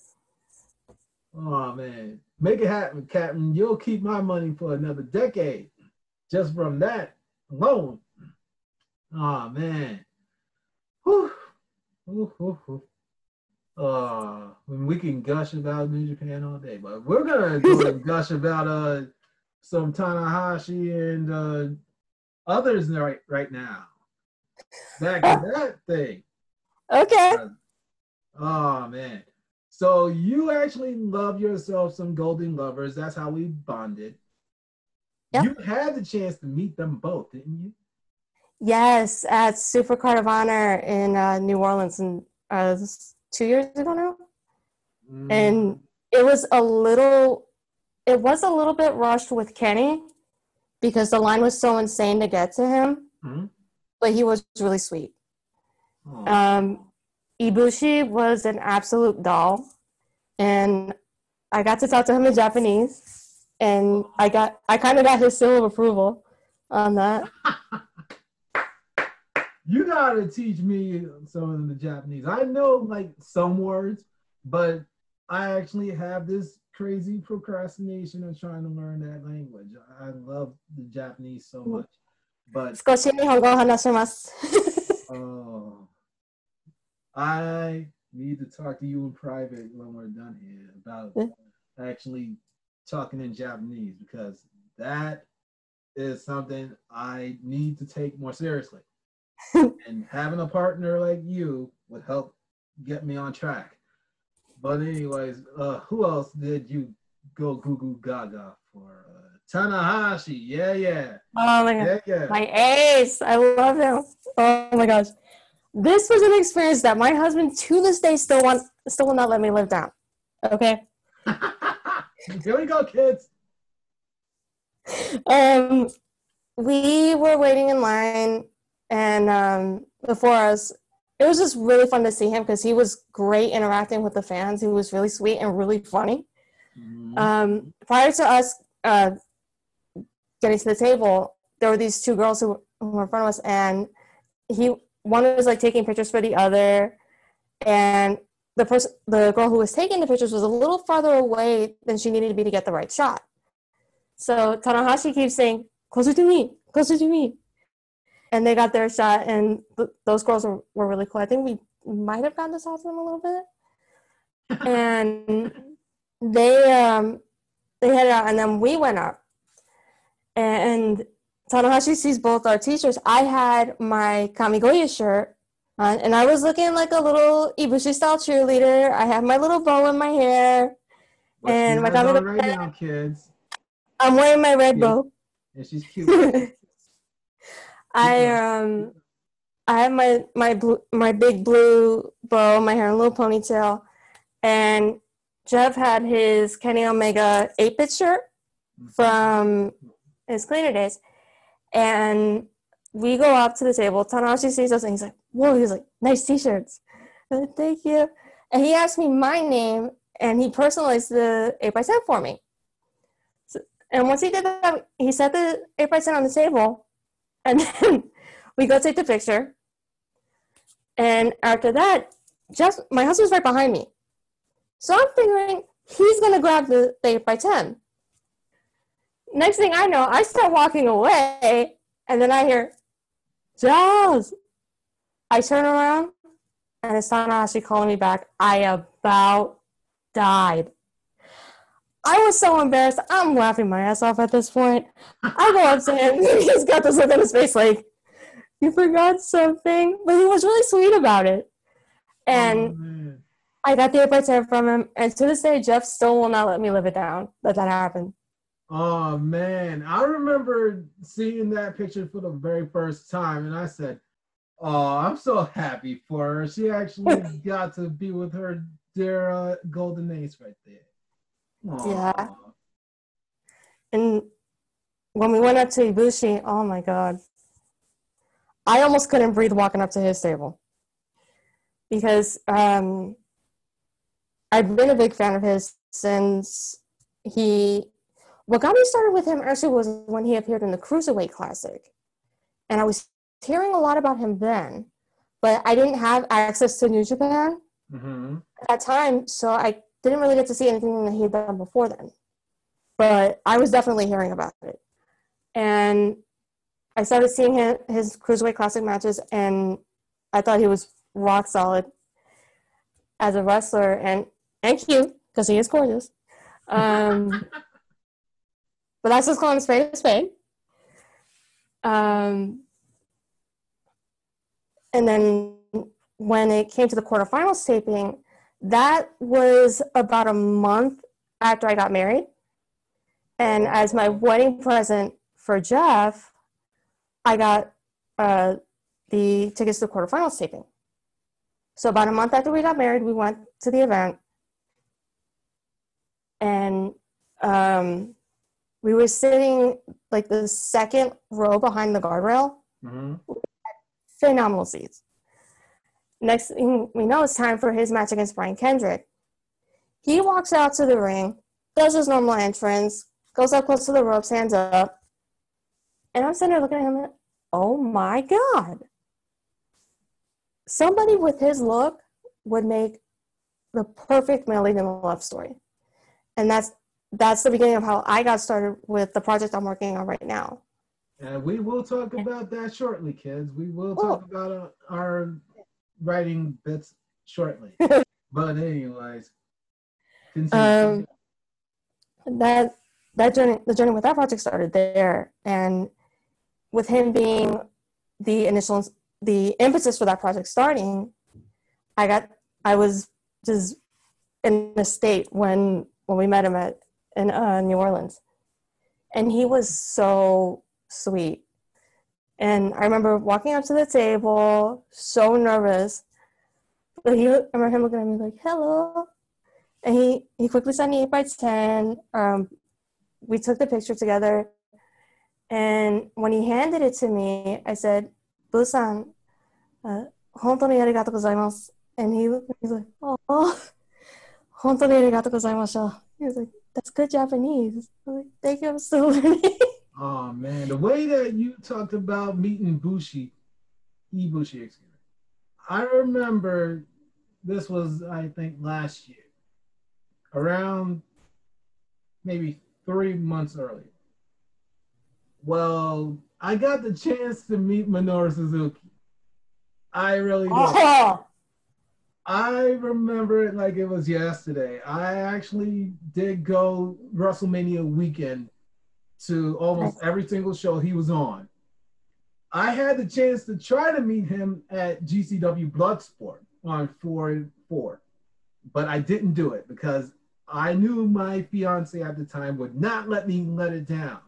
Oh, man. Make it happen, Captain. You'll keep my money for another decade just from that alone. Oh, man. Whew. Whew, whew, whew. We can gush about New Japan all day, but we're going to go and gush about some Tanahashi and others right now. Back to that thing. Okay. Oh, man. So you actually love yourself some Golden Lovers. That's how we bonded. Yep. You had the chance to meet them both, didn't you? Yes, at Supercard of Honor in New Orleans, and 2 years ago now. Mm. And it was a little bit rushed with Kenny, because the line was so insane to get to him. Mm. But he was really sweet. Oh. Ibushi was an absolute doll, and I got to talk to him in Japanese, and I kind of got his seal of approval on that. You gotta teach me some of the Japanese. I know like some words, but I actually have this crazy procrastination of trying to learn that language. I love the Japanese so much. But I need to talk to you in private when we're done here about actually talking in Japanese, because that is something I need to take more seriously. And having a partner like you would help get me on track. But anyways, who else did you go goo gaga for? Tanahashi, yeah. Oh my God, yeah. My ace, I love him. Oh my gosh, this was an experience that my husband to this day still will not let me live down. Okay. Here we go, kids. We were waiting in line, and before us, it was just really fun to see him, because he was great interacting with the fans. He was really sweet and really funny. Mm-hmm. Prior to us getting to the table, there were these two girls who were in front of us, and one was like taking pictures for the other, and the girl who was taking the pictures was a little farther away than she needed to be to get the right shot. So Tanahashi keeps saying, closer to me, and they got their shot, and those girls were really cool. I think we might have gotten to talk to them a little bit, and they headed out, and then we went up. And Tanahashi sees both our t-shirts. I had my Kamigoye shirt on, and I was looking like a little Ibushi-style cheerleader. I had my little bow in my hair. What's and my Kamigoye. Right now, kids. I'm wearing my red bow. Yeah, she's cute. I have my big blue bow, my hair in a little ponytail, and Jeff had his Kenny Omega 8-bit shirt from his cleaner days, and we go up to the table. Tanahashi sees us, and he's like, "Whoa!" He's like, "Nice t-shirts." Like, thank you. And he asked me my name, and he personalized the 8x10 for me. So, and once he did that, he set the 8x10 on the table, and then we go take the picture. And after that, just my husband's right behind me. So I'm figuring he's going to grab the 8x10. Next thing I know, I start walking away, and then I hear, "Giles!" I turn around, and it's Tanahashi calling me back. I about died. I was so embarrassed. I'm laughing my ass off at this point. I go up to him. He's got this look on his face like, "You forgot something?" But he was really sweet about it. And I got the 8x10 from him. And to this day, Jeff still will not let me live it down that that happened. Oh, man. I remember seeing that picture for the very first time. And I said, "Oh, I'm so happy for her. She actually got to be with her dear golden ace right there." Aww. Yeah. And when we went up to Ibushi, oh my God, I almost couldn't breathe walking up to his table because I've been a big fan of his since he. What got me started with him actually was when he appeared in the Cruiserweight Classic, and I was hearing a lot about him then, but I didn't have access to New Japan at that time, so I didn't really get to see anything that he had done before then. But I was definitely hearing about it. And I started seeing his Cruiserweight Classic matches, and I thought he was rock solid as a wrestler and cute, because he is gorgeous. But that's just calling a spade a spade. And then when it came to the quarterfinals taping, that was about a month after I got married. And as my wedding present for Jeff, I got the tickets to the quarterfinals taping. So about a month after we got married, we went to the event. And we were sitting like the second row behind the guardrail. We had phenomenal seats. Next thing we know, it's time for his match against Brian Kendrick. He walks out to the ring, does his normal entrance, goes up close to the ropes, hands up. And I'm sitting there looking at him, like, oh my God. Somebody with his look would make the perfect male lead in a love story. And that's the beginning of how I got started with the project I'm working on right now. And we will talk about that shortly, kids. We will talk about our writing bits shortly. But anyways, that journey, the journey with that project started there, and with him being the impetus for that project starting, I was just in a state when we met him in New Orleans, and he was so sweet. And I remember walking up to the table, so nervous. But I remember him looking at me like, "Hello." And he quickly signed the 8x10. We took the picture together. And when he handed it to me, I said, "Boo-san, hontou ni arigatou gozaimasu." And he's like, "Oh, hontou ni arigatou gozaimashou." He was like, "That's good Japanese." I'm like, "Thank you, I'm still learning." Oh, man, the way that you talked about meeting Ibushi, excuse me. I remember this was, I think, last year, around maybe 3 months earlier. Well, I got the chance to meet Minoru Suzuki. I really did. Oh. I remember it like it was yesterday. I actually did go WrestleMania weekend to almost every single show he was on. I had the chance to try to meet him at GCW Bloodsport on 4-4, but I didn't do it because I knew my fiance at the time would not let me live it down,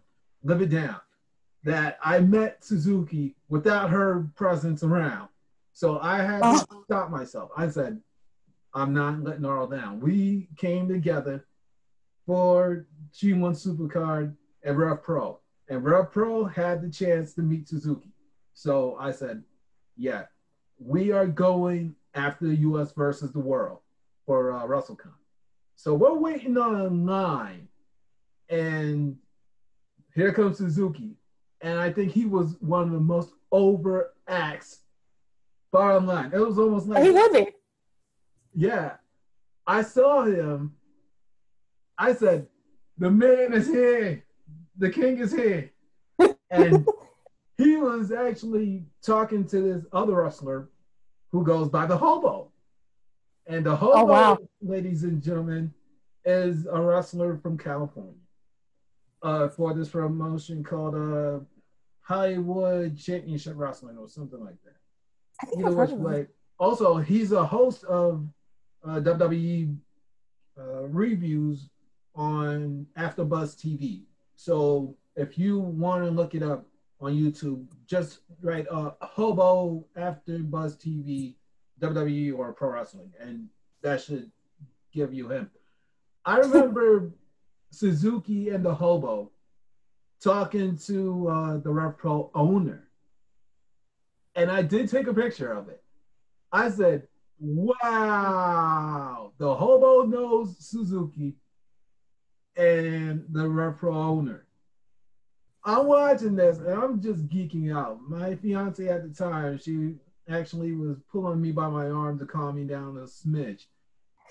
that I met Suzuki without her presence around. So I had to stop myself. I said, I'm not letting her all down. We came together for G1 Supercard and Rev Pro. And Rev Pro had the chance to meet Suzuki. So I said, yeah, we are going after the US versus the world for WrestleCon. So we're waiting online, and here comes Suzuki. And I think he was one of the most overacts bar online. It was almost like... He was it. Yeah. I saw him. I said, the man is here. The king is here. And he was actually talking to this other wrestler who goes by the Hobo. And the Hobo, ladies and gentlemen, is a wrestler from California for this promotion called Hollywood Championship Wrestling or something like that. I think I've heard of him. Also, he's a host of WWE reviews on AfterBuzz TV. So if you want to look it up on YouTube, just write Hobo AfterBuzz TV WWE or Pro Wrestling, and that should give you him. I remember Suzuki and the Hobo talking to the Rev Pro owner, and I did take a picture of it. I said, wow, the Hobo knows Suzuki and the Rev Pro owner. I'm watching this and I'm just geeking out. My fiance at the time, she actually was pulling me by my arm to calm me down a smidge.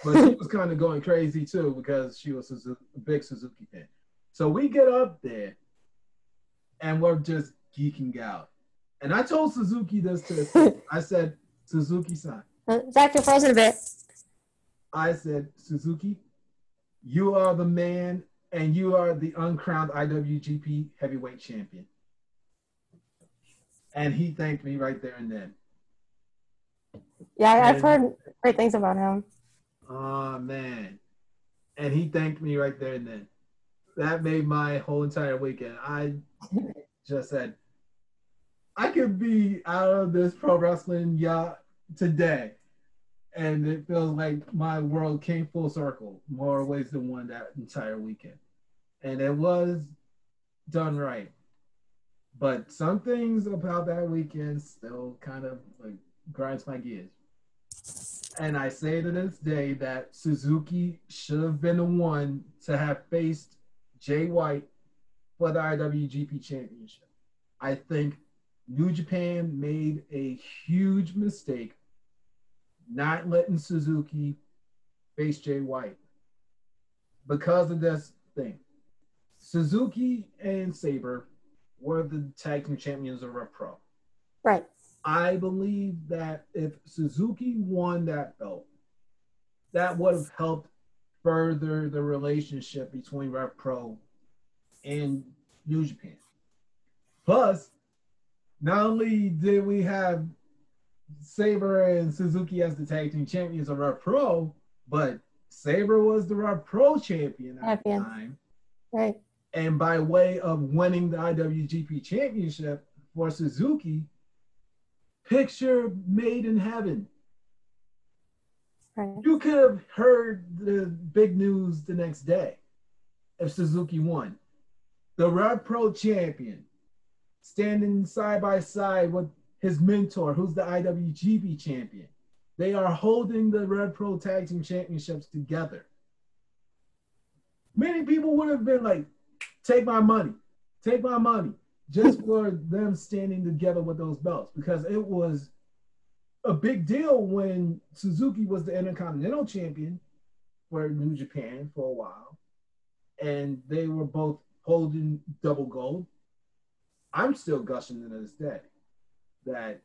But she was kind of going crazy too because she was a big Suzuki fan. So we get up there and we're just geeking out. And I told Suzuki this too. I said, Suzuki-san. Zach, you're frozen a bit. I said, Suzuki, you are the man and you are the uncrowned IWGP heavyweight champion. And he thanked me right there and then. Yeah, I've heard great things about him. Oh, man. And he thanked me right there and then. That made my whole entire weekend. I just said, I could be out of this pro wrestling yacht today. And it feels like my world came full circle, more ways than one that entire weekend. And it was done right. But some things about that weekend still kind of like grinds my gears. And I say to this day that Suzuki should have been the one to have faced Jay White for the IWGP Championship. I think New Japan made a huge mistake not letting Suzuki face Jay White because of this thing. Suzuki and Sabre were the tag team champions of Rev Pro. Right. I believe that if Suzuki won that belt, that would have helped further the relationship between Rev Pro and New Japan. Plus, not only did we have Sabre and Suzuki as the tag team champions of Rev Pro, but Sabre was the Rev Pro champion at the time. Right. And by way of winning the IWGP Championship for Suzuki, picture made in heaven. Right. You could have heard the big news the next day if Suzuki won. The Rev Pro champion standing side by side with his mentor, who's the IWGP champion. They are holding the Rev Pro Tag Team Championships together. Many people would have been like, take my money, just for them standing together with those belts, because it was a big deal when Suzuki was the Intercontinental Champion for New Japan for a while, and they were both holding double gold. I'm still gushing to this day that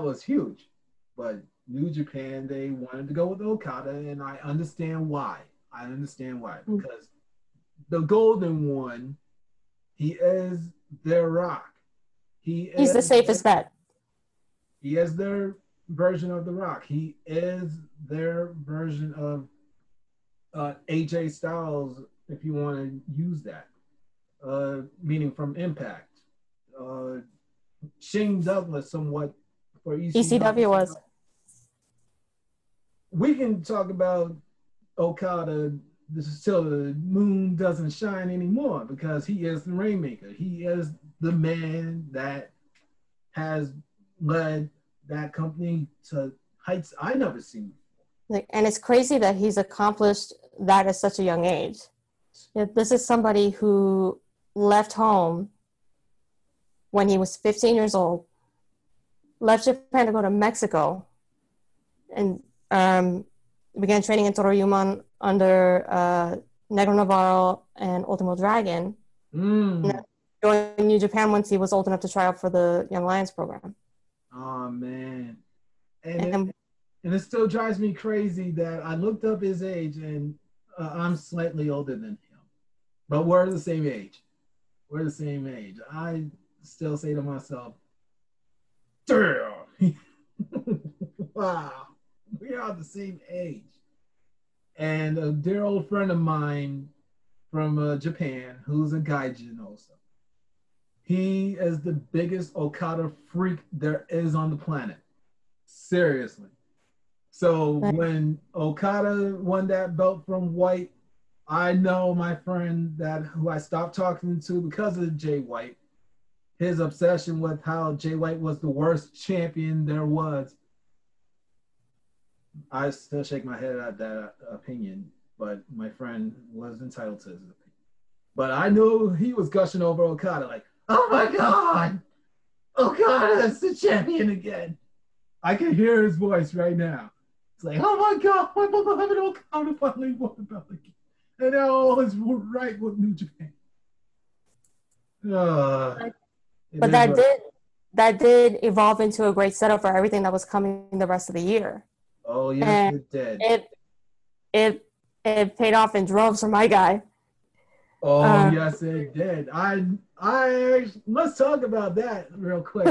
was huge, but New Japan, they wanted to go with Okada, and I understand why, because the golden one, he is their rock. He's the safest bet. He is their version of the Rock. He is their version of AJ Styles, if you want to use that, meaning from Impact. Shane Douglas somewhat for ECW. ECW was. We can talk about Okada till the moon doesn't shine anymore, because he is the rainmaker. He is the man that has led that company to heights I never seen before. And it's crazy that he's accomplished that at such a young age. This is somebody who left home when he was 15 years old, left Japan to go to Mexico, and began training in Toryumon under Negro Navarro and Ultimo Dragon. Mm. Joined New Japan once he was old enough to try out for the Young Lions program. Oh, man. And it still drives me crazy that I looked up his age, and I'm slightly older than him. But we're the same age. We're the same age. I still say to myself, damn. Wow. We are the same age. And a dear old friend of mine from Japan, who's a gaijin also, he is the biggest Okada freak there is on the planet. Seriously. So when Okada won that belt from White, I know my friend who I stopped talking to because of Jay White, his obsession with how Jay White was the worst champion there was. I still shake my head at that opinion, but my friend was entitled to his opinion. But I knew he was gushing over Okada like, oh my God, Okada is the champion again. I can hear his voice right now. It's like, oh my God, my beloved Okada finally won the belt again. And now all is right with New Japan. But that did evolve into a great setup for everything that was coming the rest of the year. Oh, yes, it did. It paid off in droves for my guy. Oh, yes, it did. Let's talk about that real quick.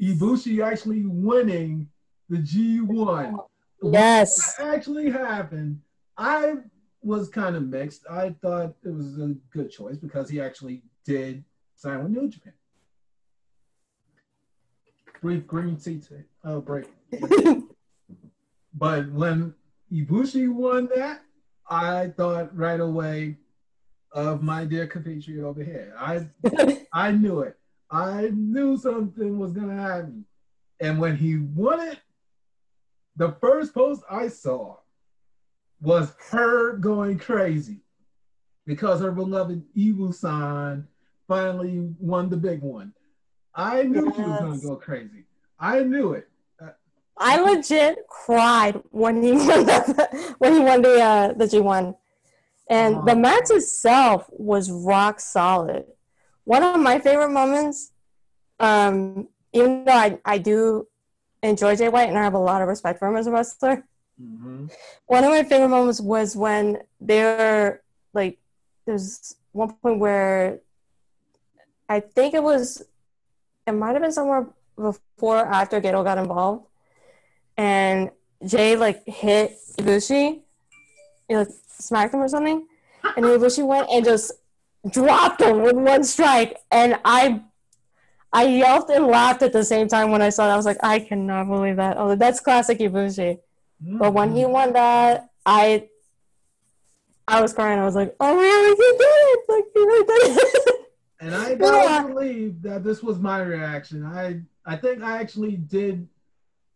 Ibushi actually winning the G1. Yes. What actually happened, I was kind of mixed. I thought it was a good choice because he actually did sign with New Japan. Brief green tea today. Oh, break. But when Ibushi won that, I thought right away of my dear compatriot over here. I knew it. I knew something was going to happen. And when he won it, the first post I saw was her going crazy because her beloved Ibu-san finally won the big one. I knew she was going to go crazy. I knew it. I legit cried when he won the G1. And the match itself was rock solid. One of my favorite moments, even though I do enjoy Jay White and I have a lot of respect for him as a wrestler, mm-hmm. One of my favorite moments was when there's one point where I think it might have been somewhere before or after Gedo got involved. And Jay, hit Ibushi. He, smacked him or something. And Ibushi went and just dropped him with one strike. And I yelped and laughed at the same time when I saw that. I was like, I cannot believe that. Oh, that's classic Ibushi. Mm-hmm. But when he won that, I was crying. I was like, oh, really? He did it! He did it! And I don't believe that this was my reaction. I think I actually did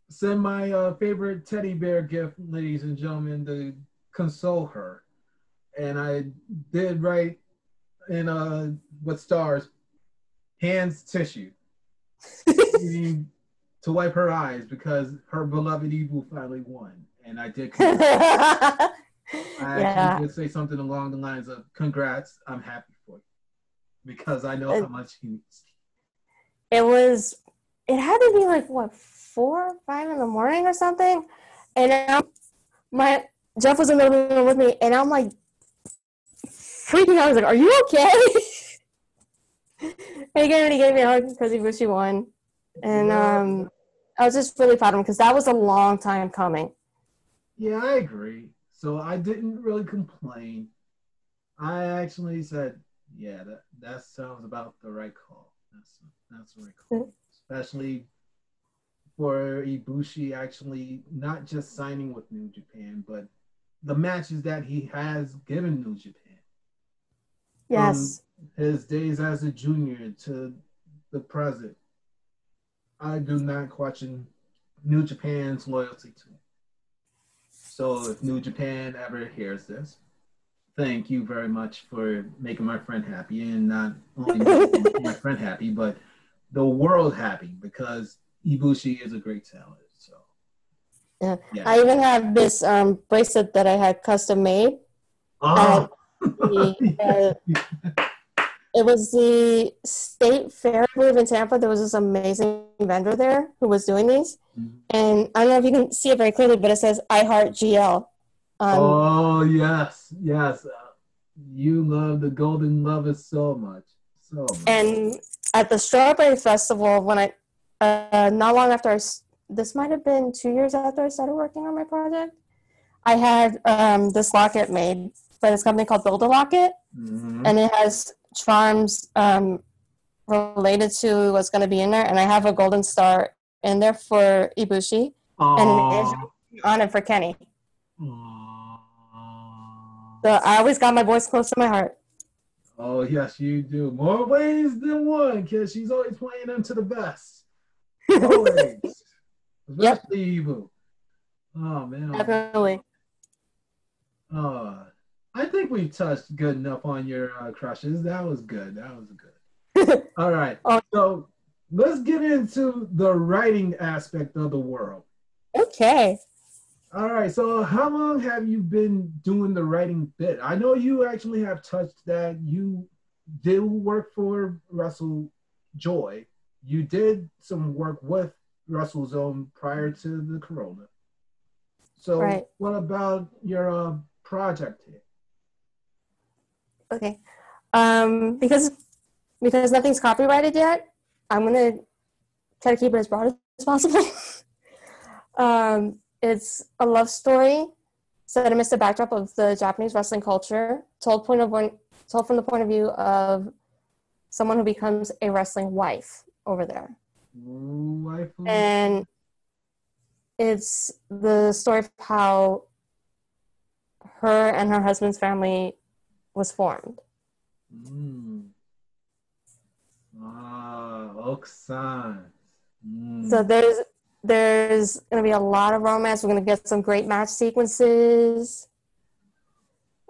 send my favorite teddy bear gift, ladies and gentlemen, to console her. And I did write in with stars, hands tissue, to wipe her eyes because her beloved Evil finally won. And I did. I actually did say something along the lines of, congrats, I'm happy. Because I know how much he needs. It had to be 4 or 5 in the morning or something. And Jeff was in the room with me, and I'm like freaking out. I was like, are you okay? And he gave me a hug because Ibushi won. And I was just really proud of him because that was a long time coming. Yeah, I agree. So I didn't really complain. I actually said, yeah, that sounds about the right call. That's the right call. Especially for Ibushi actually not just signing with New Japan, but the matches that he has given New Japan. Yes. From his days as a junior to the present. I do not question New Japan's loyalty to him. So if New Japan ever hears this, thank you very much for making my friend happy, and not only making my friend happy, but the world happy, because Ibushi is a great talent. So yeah. I even have this bracelet that I had custom made. Oh. It was the State Fair, I believe, in Tampa. There was this amazing vendor there who was doing these. And I don't know if you can see it very clearly, but it says I Heart GL. Oh, yes, yes. You love the Golden Lovers so much. So much. And at the Strawberry Festival, when I, not long after, this might have been 2 years after I started working on my project, I had this locket made by this company called Build-A-Locket. And it has charms related to what's going to be in there. And I have a golden star in there for Ibushi, and an on it for Kenny. So I always got my voice close to my heart. Oh, yes, you do. More ways than one, because she's always playing them to the best. Always. Especially Ibu. Oh, man. Definitely. I think we touched good enough on your crushes. That was good. That was good. All right. So let's get into the writing aspect of the world. Okay. All right. So how long have you been doing the writing bit? I know you actually have touched that you did work for Russell Joy. You did some work with Russell Zone prior to the corona. So what about your project here? Okay. Because nothing's copyrighted yet, I'm going to try to keep it as broad as possible. It's a love story set amidst the backdrop of the Japanese wrestling culture, told from the point of view of someone who becomes a wrestling wife over there. And it's the story of how her and her husband's family was formed. Oksan. So there's going to be a lot of romance. We're going to get some great match sequences.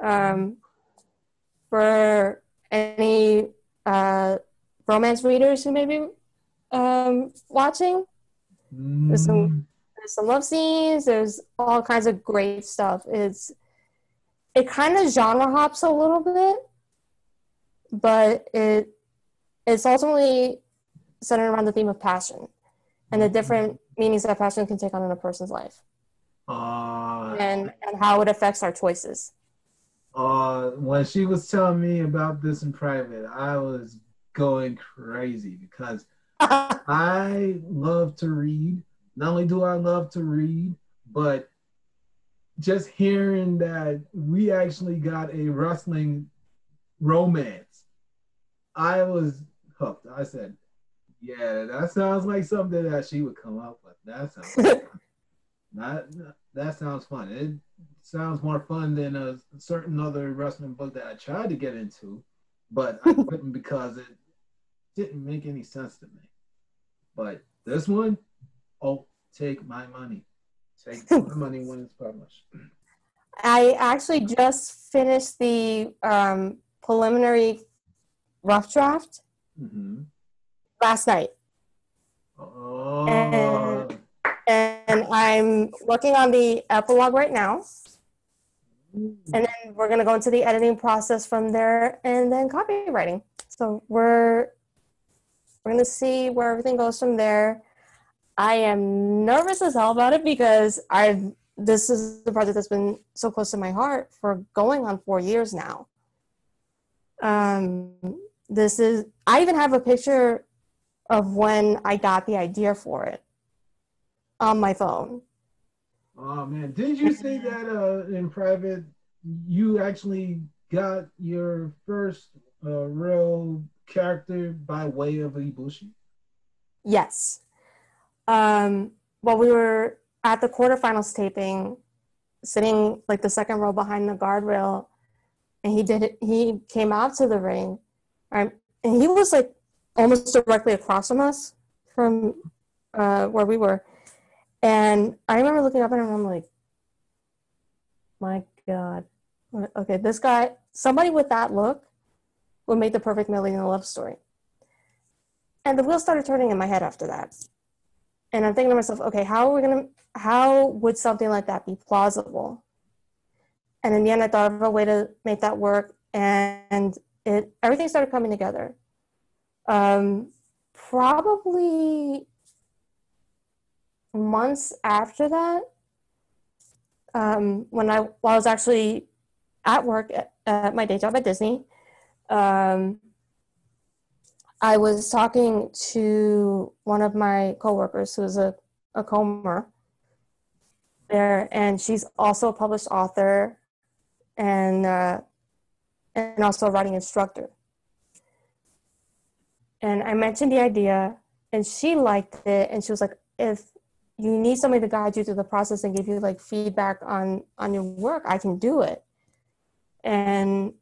For any romance readers who may be watching, there's some love scenes. There's all kinds of great stuff. It kind of genre hops a little bit, but it's ultimately centered around the theme of passion and the different meanings that passion can take on in a person's life, and how it affects our choices. When she was telling me about this in private, I was going crazy because I love to read. Not only do I love to read, but just hearing that we actually got a wrestling romance, I was hooked. I said, yeah, that sounds like something that she would come up with. That sounds fun. That sounds fun. It sounds more fun than a certain other wrestling book that I tried to get into, but I couldn't because it didn't make any sense to me. But this one, take my money. Take my money when it's published. I actually just finished the preliminary rough draft last night. And I'm working on the epilogue right now. And then we're going to go into the editing process from there and then copywriting. So we're going to see where everything goes from there. I am nervous as hell about it because this is the project that's been so close to my heart for going on 4 years now. I even have a picture of when I got the idea for it on my phone. Oh man, didn't you say that in private you actually got your first real character by way of Ibushi? Yes. Well, we were at the quarterfinals taping, sitting like the second row behind the guardrail, and he did it. He came out to the ring, and he was like almost directly across from us from where we were. And I remember looking up at him, and I'm like, my God. Okay, this guy, somebody with that look would make the perfect Millie in a love story. And the wheels started turning in my head after that. And I'm thinking to myself, okay, how would something like that be plausible? And in the end, I thought of a way to make that work, and everything started coming together. Probably months after that, when I was actually at work at my day job at Disney, I was talking to one of my coworkers who is a Comer there, and she's also a published author and also a writing instructor. And I mentioned the idea, and she liked it, and she was like, if you need somebody to guide you through the process and give you like feedback on your work, I can do it. And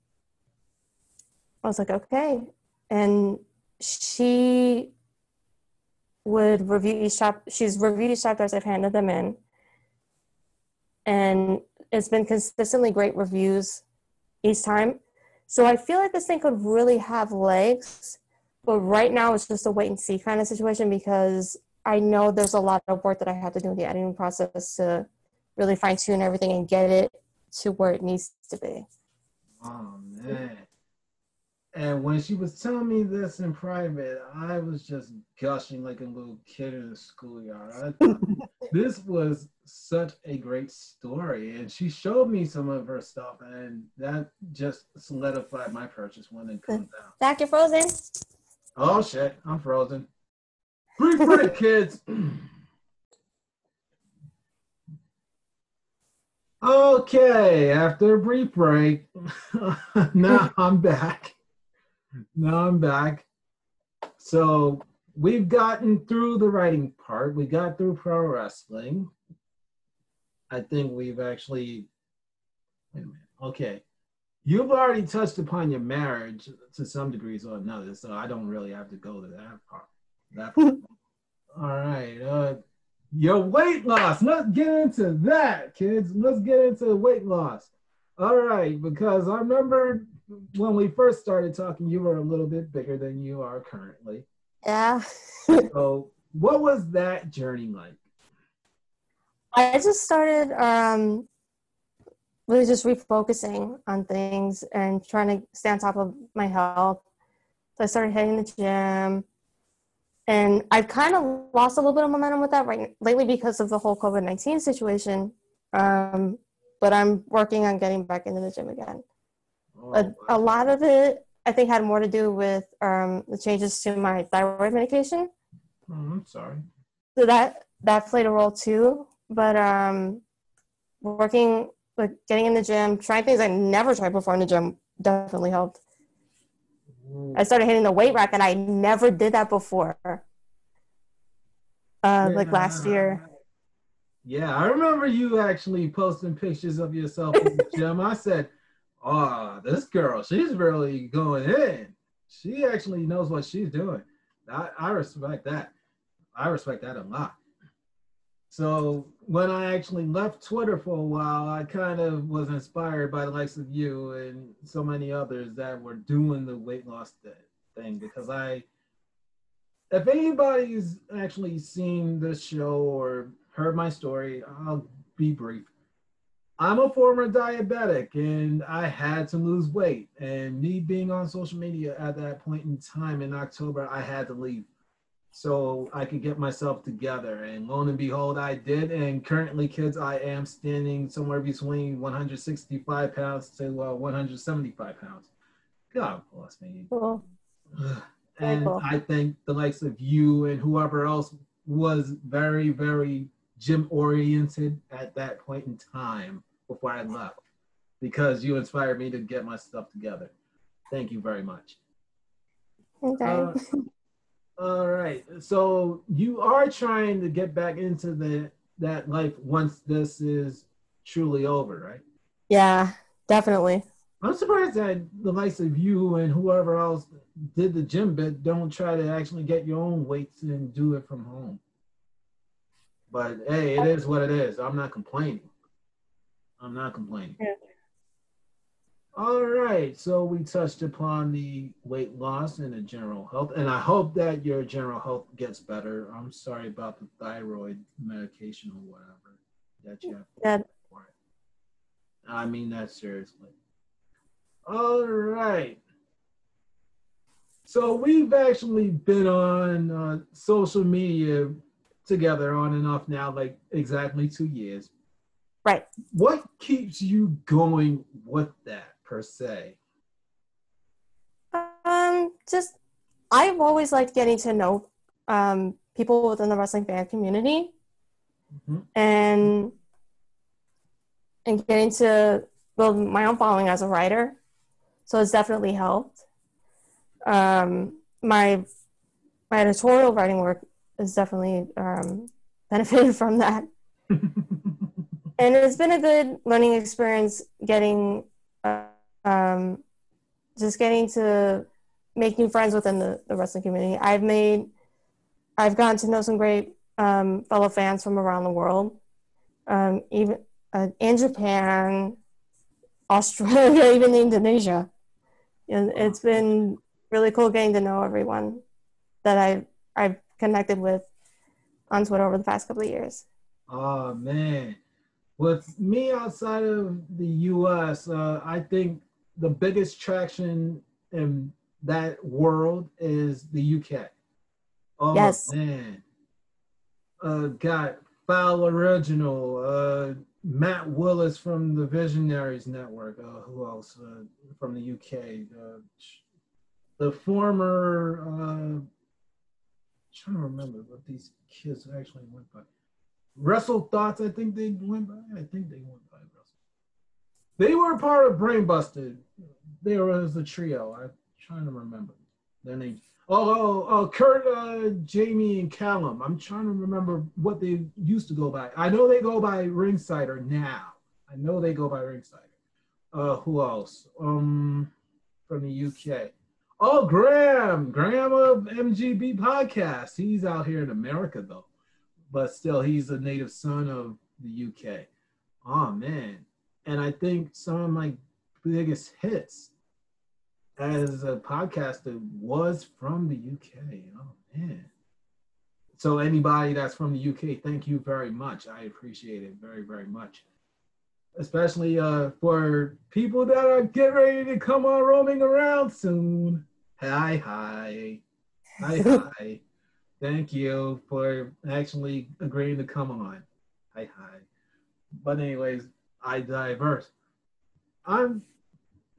I was like, okay. And she would review each chapter. She's reviewed each chapter as I've handed them in. And it's been consistently great reviews each time. So I feel like this thing could really have legs, but right now it's just a wait and see kind of situation, because I know there's a lot of work that I have to do in the editing process to really fine tune everything and get it to where it needs to be. Oh man. And when she was telling me this in private, I was just gushing like a little kid in the schoolyard. I thought this was such a great story. And she showed me some of her stuff, and that just solidified my purchase when it comes out. Zach, you're frozen. Oh shit, I'm frozen. Free break, kids. Okay, after a brief break, now I'm back. So we've gotten through the writing part. We got through pro wrestling. I think we've actually, wait a minute. Okay. You've already touched upon your marriage to some degrees or another, so I don't really have to go to that part. All right. Your weight loss. Let's get into that, kids. Let's get into weight loss. All right, because I remember when we first started talking, you were a little bit bigger than you are currently. Yeah. So what was that journey like? I just started really just refocusing on things and trying to stay on top of my health. So I started hitting the gym. And I've kind of lost a little bit of momentum with that lately because of the whole COVID-19 situation. But I'm working on getting back into the gym again. Oh, a lot of it, I think, had more to do with the changes to my thyroid medication. Oh, I'm sorry. So that played a role too. But working, like getting in the gym, trying things I never tried before in the gym definitely helped. I started hitting the weight rack, and I never did that before, like last year. Yeah, I remember you actually posting pictures of yourself in the gym. I said, oh, this girl, she's really going in. She actually knows what she's doing. I respect that. I respect that a lot. So when I actually left Twitter for a while, I kind of was inspired by the likes of you and so many others that were doing the weight loss thing, because if anybody's actually seen this show or heard my story, I'll be brief. I'm a former diabetic, and I had to lose weight. And me being on social media at that point in time in October, I had to leave, so I could get myself together. And lo and behold, I did. And currently, kids, I am standing somewhere between 165 pounds to 175 pounds. God bless me. Cool. And cool. I thank the likes of you and whoever else was very, very gym oriented at that point in time before I left, because you inspired me to get my stuff together. Thank you very much. Okay. All right. So you are trying to get back into that life once this is truly over, right? Yeah, definitely. I'm surprised that the likes of you and whoever else did the gym bit don't try to actually get your own weights and do it from home. But hey, it is what it is. I'm not complaining. Yeah. All right, so we touched upon the weight loss and the general health, and I hope that your general health gets better. I'm sorry about the thyroid medication or whatever that you have. Yeah. I mean that seriously. All right. So we've actually been on social media together on and off now, like exactly 2 years. Right. What keeps you going with that, per se? Just, I've always liked getting to know people within the wrestling fan community, mm-hmm. and getting to build my own following as a writer. So it's definitely helped. My editorial writing work is definitely benefited from that. And it's been a good learning experience getting just getting to make new friends within the wrestling community. I've gotten to know some great fellow fans from around the world, even in Japan, Australia, even Indonesia. And it's been really cool getting to know everyone that I've connected with on Twitter over the past couple of years. Oh, man. With me outside of the U.S., I think the biggest traction in that world is the U.K. Oh, yes. Man. Got Foul Original, Matt Willis from the Visionaries Network. Who else from the U.K.? The former, I'm trying to remember what these kids actually went by. Wrestle Thoughts, I think they went by. They were a part of Brainbusted. There was a trio. I'm trying to remember their names. Kurt, Jamie, and Callum. I'm trying to remember what they used to go by. I know they go by Ringsider now. Who else? From the UK. Oh, Graham of MGB Podcast. He's out here in America, though. But still, he's a native son of the UK. Oh, man. And I think some of my biggest hits as a podcaster was from the UK. Oh, man. So anybody that's from the UK, thank you very much. I appreciate it very, very much. Especially for people that are getting ready to come on roaming around soon. Hi. Thank you for actually agreeing to come on. Hi. But anyways, I diverse. I'm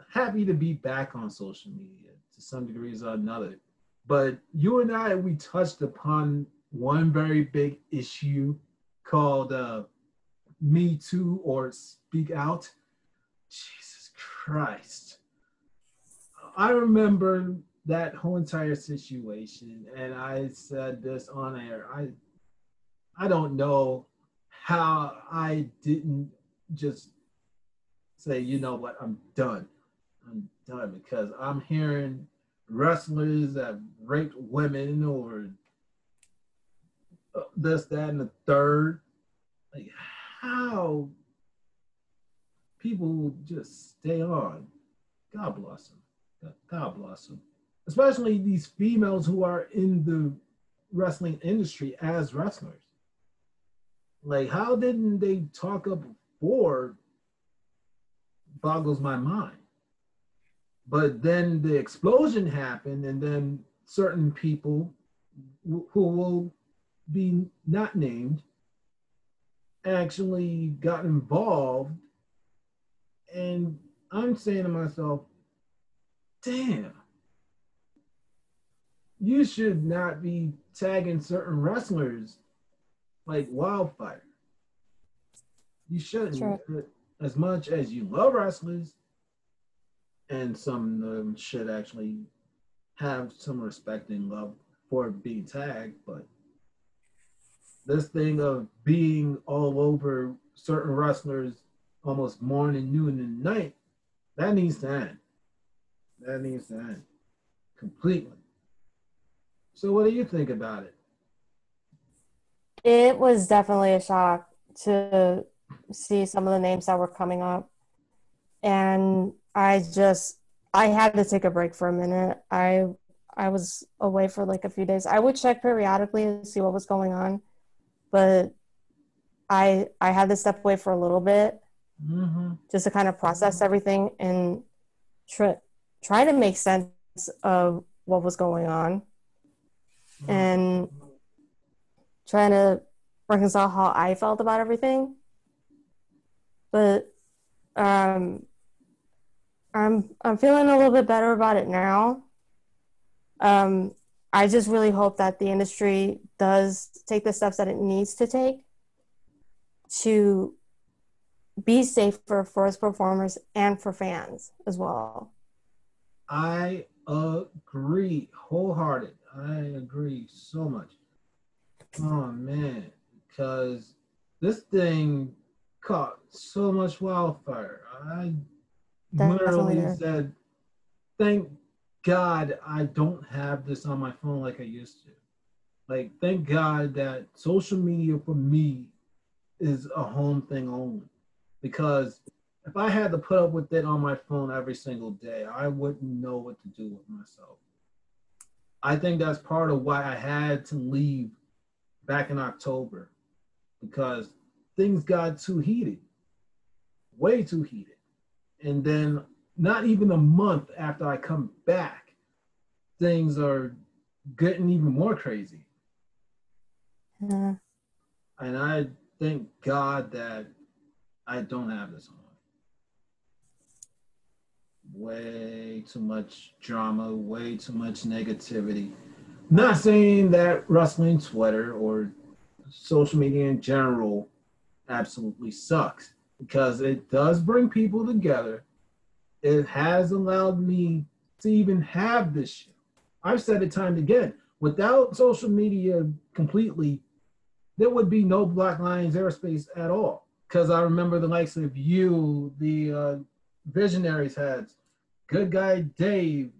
happy to be back on social media to some degrees or another. But you and I, we touched upon one very big issue called Me Too or Speak Out. Jesus Christ. I remember that whole entire situation, and I said this on air, I don't know how I didn't just say, you know what, I'm done, because I'm hearing wrestlers that raped women or this, that, and the third. Like, how people just stay on. God bless them. Especially these females who are in the wrestling industry as wrestlers. Like, how didn't they talk up before? Boggles my mind. But then the explosion happened, and then certain people who will be not named actually got involved. And I'm saying to myself, damn. You should not be tagging certain wrestlers like wildfire. You shouldn't. Sure. As much as you love wrestlers, and some of them should actually have some respect and love for being tagged, but this thing of being all over certain wrestlers almost morning, noon, and night, that needs to end. That needs to end completely. So what do you think about it? It was definitely a shock to see some of the names that were coming up. And I had to take a break for a minute. I was away for like a few days. I would check periodically and see what was going on, but I had to step away for a little bit, just to kind of process everything and try to make sense of what was going on, and trying to reconcile how I felt about everything. But I'm feeling a little bit better about it now. I just really hope that the industry does take the steps that it needs to take to be safer for its performers and for fans as well. I agree wholeheartedly. I agree so much. Oh man, because this thing caught so much wildfire. I literally said, thank God I don't have this on my phone like I used to. Like, thank God that social media for me is a home thing only. Because if I had to put up with it on my phone every single day, I wouldn't know what to do with myself. I think that's part of why I had to leave back in October, because things got too heated, way too heated. And then not even a month after I come back, things are getting even more crazy. Yeah. And I thank God that I don't have this on. Way too much drama, way too much negativity. Not saying that wrestling Twitter or social media in general absolutely sucks, because it does bring people together. It has allowed me to even have this show. I've said it time and again, without social media completely, there would be no Black Lions Aerospace at all. Because I remember the likes of you, the Visionaries heads, Good Guy Dave,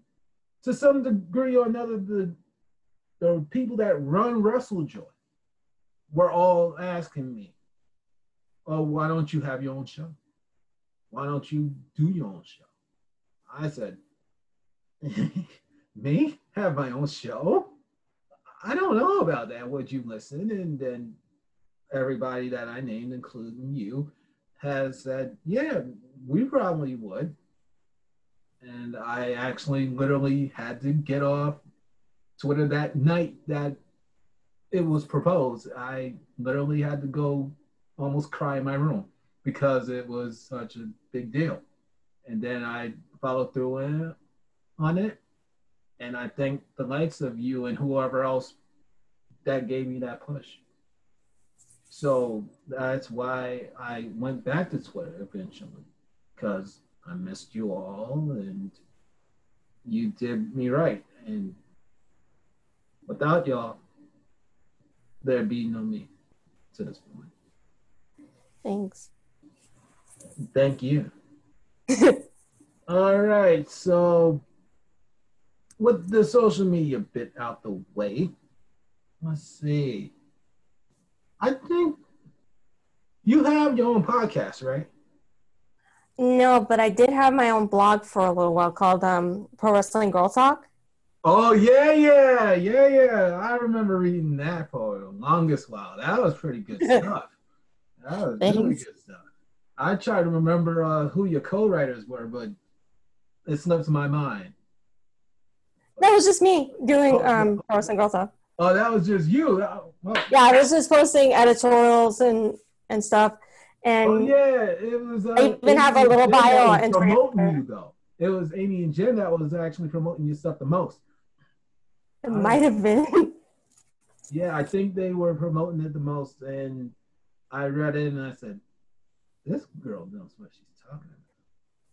to some degree or another, the people that run WrestleJoy were all asking me, oh, why don't you have your own show? Why don't you do your own show? I said, me? Have my own show? I don't know about that. Would you listen? And then everybody that I named, including you, has said, yeah, we probably would. And I actually literally had to get off Twitter that night that it was proposed. I literally had to go almost cry in my room because it was such a big deal. And then I followed through on it. And I thank the likes of you and whoever else that gave me that push. So that's why I went back to Twitter eventually, because I missed you all and you did me right. And without y'all, there'd be no me to this point. Thanks. Thank you. All right. So with the social media bit out the way, let's see. I think you have your own podcast, right? No, but I did have my own blog for a little while called Pro Wrestling Girl Talk. Oh, yeah. I remember reading that for the longest while. That was pretty good stuff. That was really good stuff. I try to remember who your co-writers were, but it slips my mind. That was just me doing Pro Wrestling Girl Talk. Oh, that was just you. Yeah, I was just posting editorials and stuff. And oh, yeah. It was, I even Amy have a little bio and promoting you, though. It was Amy and Jen that was actually promoting your stuff the most. It might have been. Yeah, I think they were promoting it the most. And I read it and I said, This girl knows what she's talking about.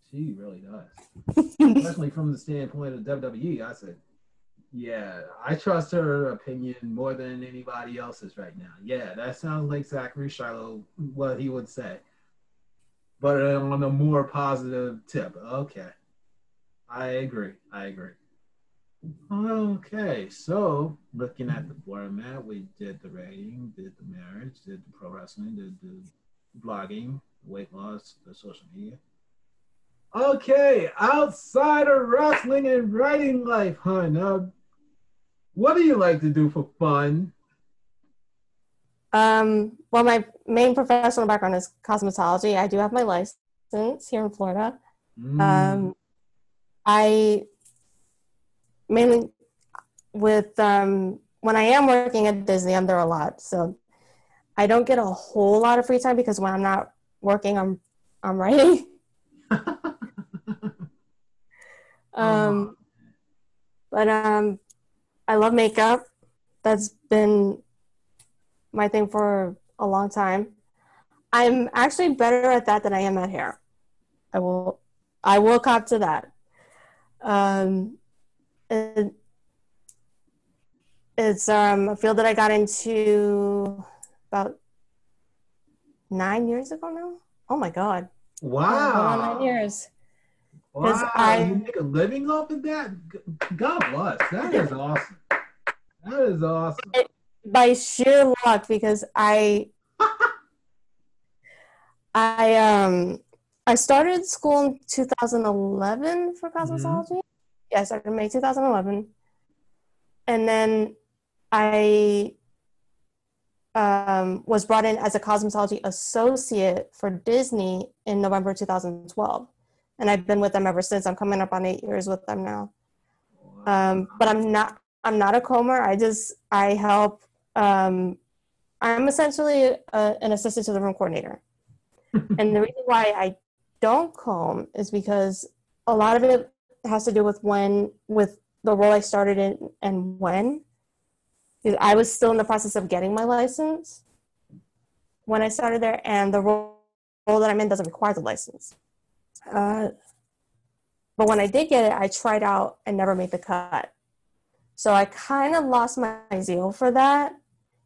She really does. Especially from the standpoint of WWE, I said, yeah, I trust her opinion more than anybody else's right now. Yeah, that sounds like Zachary Shiloh, what he would say. But on a more positive tip. Okay. I agree. Okay, so looking at the format, we did the rating, did the marriage, did the pro wrestling, did the blogging, weight loss, the social media. Okay, outside of wrestling and writing life, hun, what do you like to do for fun? Well, my main professional background is cosmetology. I do have my license here in Florida. I mainly with when I am working at Disney, I'm there a lot, so I don't get a whole lot of free time because when I'm not working, I'm writing. But I love makeup. That's been my thing for a long time. I'm actually better at that than I am at hair. I will cop to that. It's a field that I got into about 9 years ago now. Oh my God. Wow. 9 years. Wow. You make a living off of that? God bless. That is awesome. That is awesome. By sheer luck, because I started school in 2011 for cosmetology. Mm-hmm. Yeah, I started in May 2011. And then I was brought in as a cosmetology associate for Disney in November 2012. And I've been with them ever since. I'm coming up on 8 years with them now. But I'm not a comber. I help. I'm essentially an assistant to the room coordinator. And the reason why I don't comb is because a lot of it has to do with with the role I started in and when. Because I was still in the process of getting my license when I started there, and the role that I'm in doesn't require the license. But when I did get it, I tried out and never made the cut. So I kind of lost my zeal for that,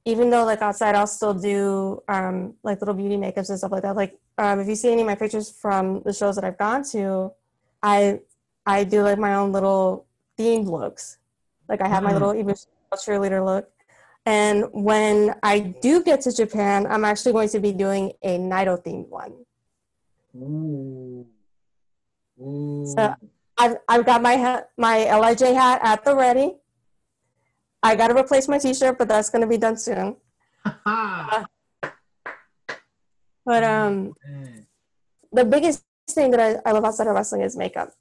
even though like outside I'll still do like little beauty makeups and stuff like that. Like if you see any of my pictures from the shows that I've gone to, I do like my own little themed looks. Like I have my little even cheerleader look. And when I do get to Japan, I'm actually going to be doing a Naito themed one. Ooh. Ooh. So I've got my LIJ hat at the ready. I got to replace my t-shirt, but that's going to be done soon. The biggest thing that I love outside of wrestling is makeup.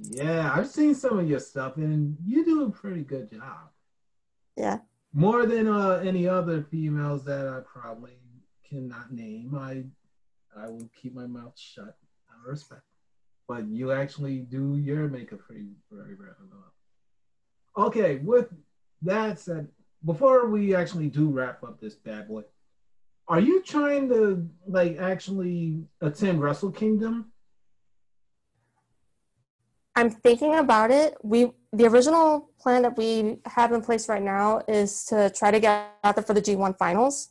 Yeah, I've seen some of your stuff, and you do a pretty good job. Yeah. More than any other females that I probably cannot name. I will keep my mouth shut out of respect. But you actually do your makeup pretty very, very well. Okay, with that said, before we actually do wrap up this bad boy, are you trying to like actually attend Wrestle Kingdom? I'm thinking about it. The original plan that we have in place right now is to try to get out there for the G1 finals.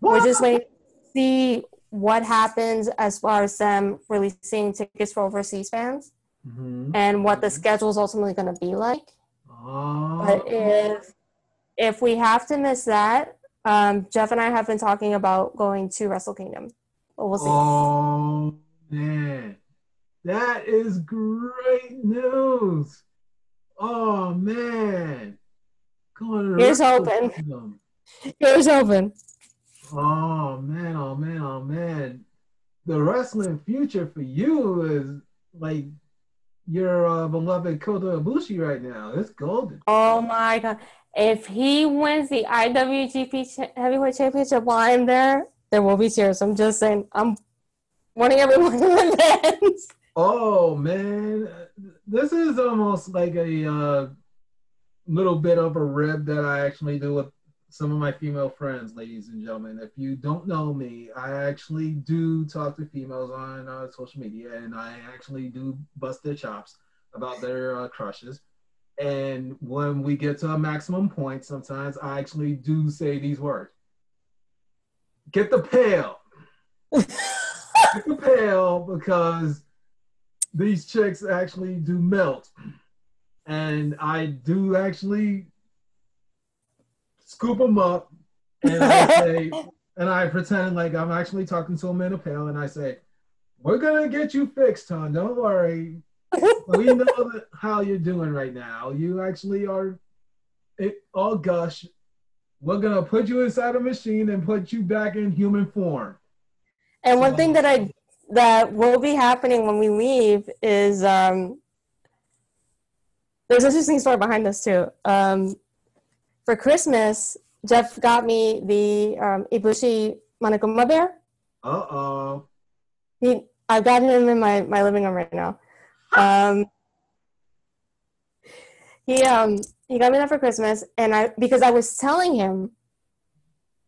What? We're just waiting to see what happens as far as them releasing tickets for overseas fans and what the schedule is ultimately going to be like. Oh. But if we have to miss that, Jeff and I have been talking about going to Wrestle Kingdom. But we'll see. Oh, man. That is great news. Oh, man. Here's hoping. Here's hoping. Oh, man, oh, man, oh, man. The wrestling future for you is like your beloved Kota Ibushi right now. It's golden. Oh, my God. If he wins the IWGP Heavyweight Championship while I'm there will be tears. I'm just saying, I'm wanting everyone to advance. Oh, man. This is almost like a little bit of a rib that I actually do with some of my female friends, ladies and gentlemen. If you don't know me, I actually do talk to females on social media, and I actually do bust their chops about their crushes. And when we get to a maximum point, sometimes I actually do say these words. Get the pail. Get the pail, because these chicks actually do melt. And I do actually scoop them up, and I say, and I pretend like I'm actually talking to them in a pail, and I say, we're going to get you fixed, hon. Don't worry. We know that how you're doing right now. You actually are all gush. We're going to put you inside a machine and put you back in human form. And one thing that that will be happening when we leave is there's an interesting story behind this too. For Christmas, Jeff got me the Ibushi Manakuma bear. Uh-oh. I've got him in my living room right now. He got me that for Christmas, and because I was telling him,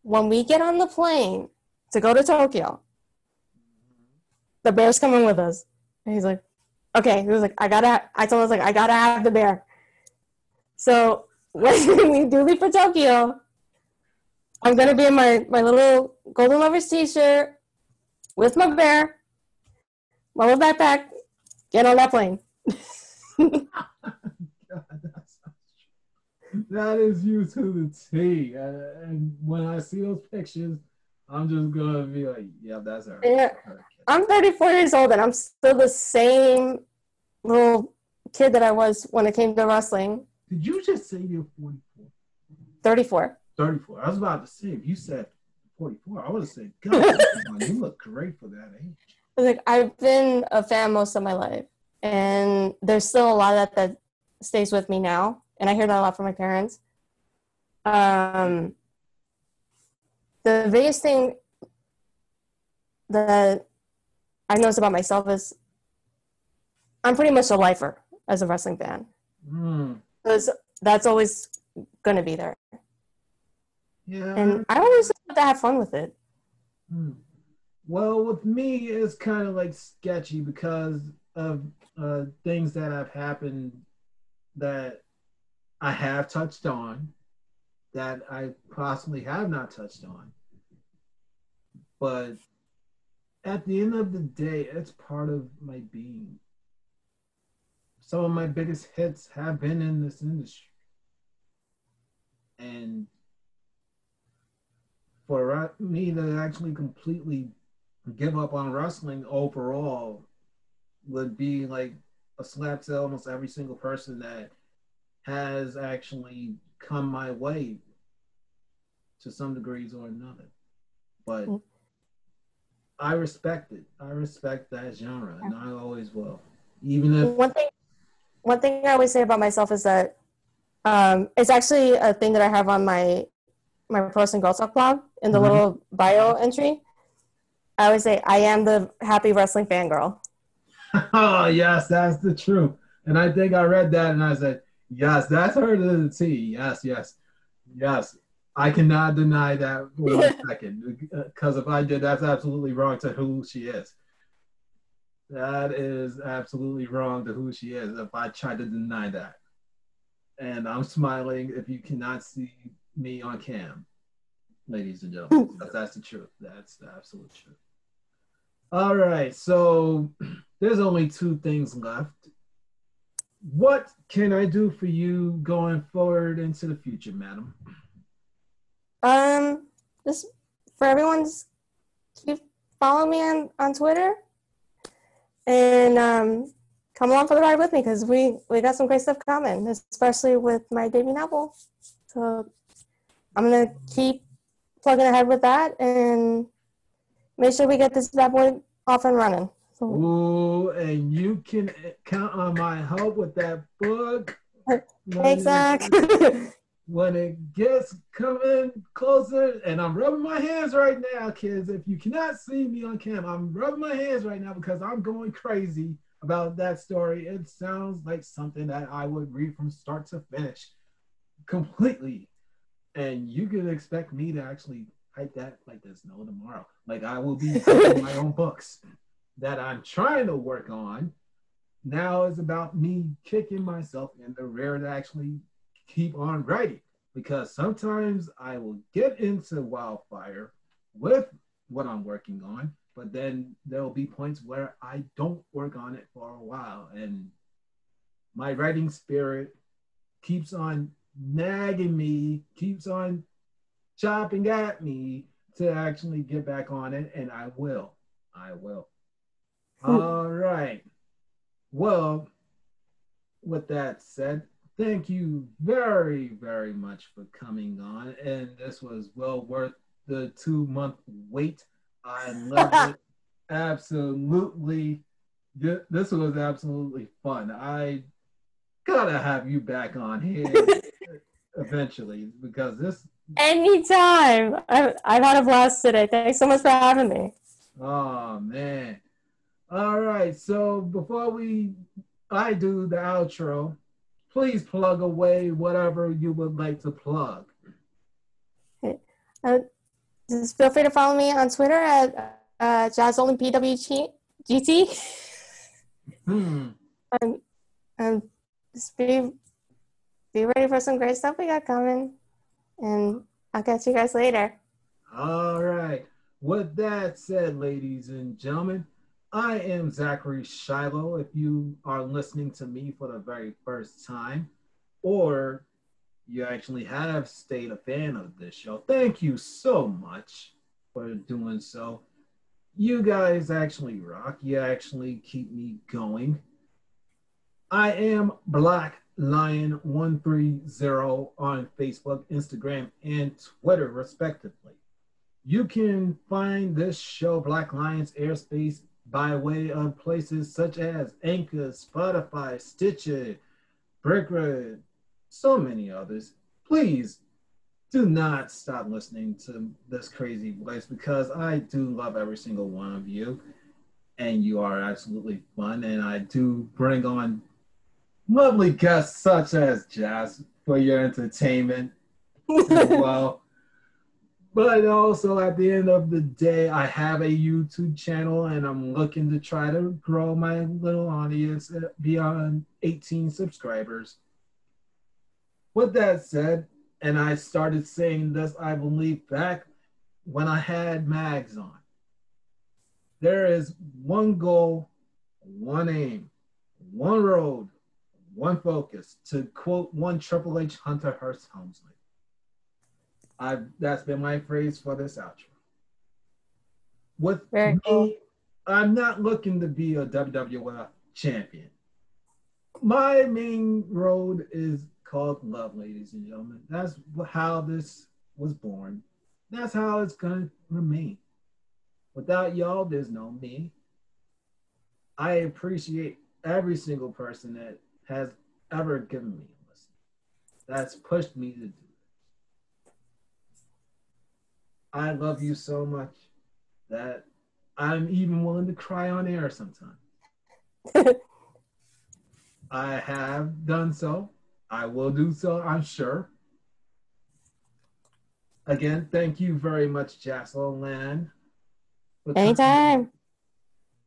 when we get on the plane to go to Tokyo, the bear's coming with us. And he's like, okay. He was like, I gotta have the bear. So when we do leave for Tokyo, I'm gonna be in my little Golden Lovers t-shirt with my bear, my little backpack, get on that plane. That is you to the T. And when I see those pictures, I'm just gonna be like, yeah, that's her. Yeah. I'm 34 years old, and I'm still the same little kid that I was when it came to wrestling. Did you just say you're 44? 34. 34. I was about to say, if you said 44, I would have said, God, you look great for that age. I was like, I've been a fan most of my life, and there's still a lot of that stays with me now. And I hear that a lot from my parents. The biggest thing that I noticed about myself is I'm pretty much a lifer as a wrestling fan. Mm. So that's always going to be there. Yeah. And I always have to have fun with it. Mm. Well, with me, it's kind of like sketchy because of things that have happened that I have touched on, that I possibly have not touched on. But at the end of the day, it's part of my being. Some of my biggest hits have been in this industry. And for me to actually completely give up on wrestling overall would be like a slap to almost every single person that has actually come my way to some degrees or another. But I respect it. I respect that genre, and I always will. Even if one thing I always say about myself is that it's actually a thing that I have on my Pros and Girl Talk blog in the little bio entry. I always say I am the happy wrestling fangirl. Oh yes, that's the truth. And I think I read that, and I said, yes, that's her to the T. Yes, yes, yes. I cannot deny that for a second, because if I did, that's absolutely wrong to who she is. That is absolutely wrong to who she is if I try to deny that. And I'm smiling if you cannot see me on cam, ladies and gentlemen. That's the truth. That's the absolute truth. All right, so there's only two things left. What can I do for you going forward into the future, madam? Just for everyone, just keep following me on Twitter, and come along for the ride with me, because we got some great stuff coming, especially with my debut novel. So I'm gonna keep plugging ahead with that and make sure we get this bad boy off and running. So. Ooh, and you can count on my help with that book. Exactly. When it gets coming closer, and I'm rubbing my hands right now, kids. If you cannot see me on camera, I'm rubbing my hands right now because I'm going crazy about that story. It sounds like something that I would read from start to finish completely. and you can expect me to actually write that like there's no tomorrow. Like I will be writing my own books that I'm trying to work on. Now it's about me kicking myself in the rear to actually keep on writing, because sometimes I will get into wildfire with what I'm working on, but then there'll be points where I don't work on it for a while. And my writing spirit keeps on nagging me, keeps on chopping at me to actually get back on it. And I will, All right. Well, with that said, thank you very, very much for coming on. And this was well worth the 2-month wait. I love it. Absolutely. This was absolutely fun. I gotta have you back on here eventually, because this... Anytime. I've had a blast today. Thanks so much for having me. Oh, man. All right. So before I do the outro, please plug away whatever you would like to plug. Just feel free to follow me on Twitter at JazzOlinPWGT. Just be ready for some great stuff we got coming. And I'll catch you guys later. All right. With that said, ladies and gentlemen, I am Zachary Shiloh. If you are listening to me for the very first time, or you actually have stayed a fan of this show, thank you so much for doing so. You guys actually rock. You actually keep me going. I am Black Lion 130 on Facebook, Instagram, and Twitter, respectively. You can find this show, Black Lions Airspace, by way of places such as Anchor, Spotify, Stitcher, Breaker, so many others. Please do not stop listening to this crazy voice, because I do love every single one of you, and you are absolutely fun, and I do bring on lovely guests such as Jazz for your entertainment as well. But also at the end of the day, I have a YouTube channel, and I'm looking to try to grow my little audience beyond 18 subscribers. With that said, and I started saying this, I believe, back when I had Mags on, there is one goal, one aim, one road, one focus, to quote one Triple H Hunter Hearst Helmsley. That's been my phrase for this outro. With me, I'm not looking to be a WWF champion. My main road is called love, ladies and gentlemen. That's how this was born. That's how it's gonna remain. Without y'all, there's no me. I appreciate every single person that has ever given me a listen. That's pushed me to do this. I love you so much that I'm even willing to cry on air sometimes. I have done so. I will do so, I'm sure. Again, thank you very much, Jaslyn Land. Anytime.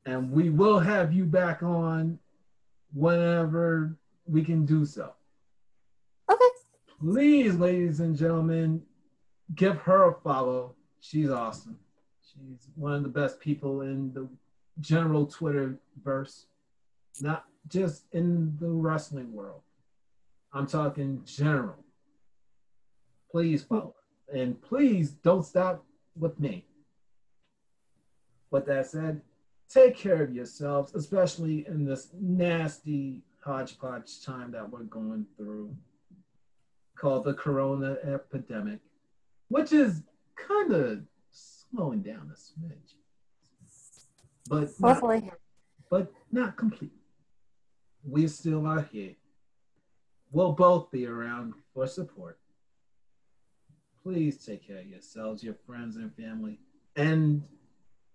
And we will have you back on whenever we can do so. Okay. Please, ladies and gentlemen, give her a follow. She's awesome. She's one of the best people in the general Twitterverse, not just in the wrestling world. I'm talking general. Please follow her. And please don't stop with me. With that said, take care of yourselves, especially in this nasty hodgepodge time that we're going through called the corona epidemic, which is kind of slowing down a smidge. But hopefully. But not complete. We're still out here. We'll both be around for support. Please take care of yourselves, your friends and family. And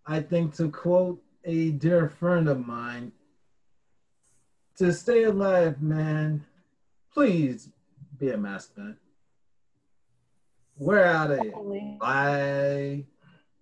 I think, to quote a dear friend of mine, to stay alive, man, please be a mask man. We're out of here. Bye.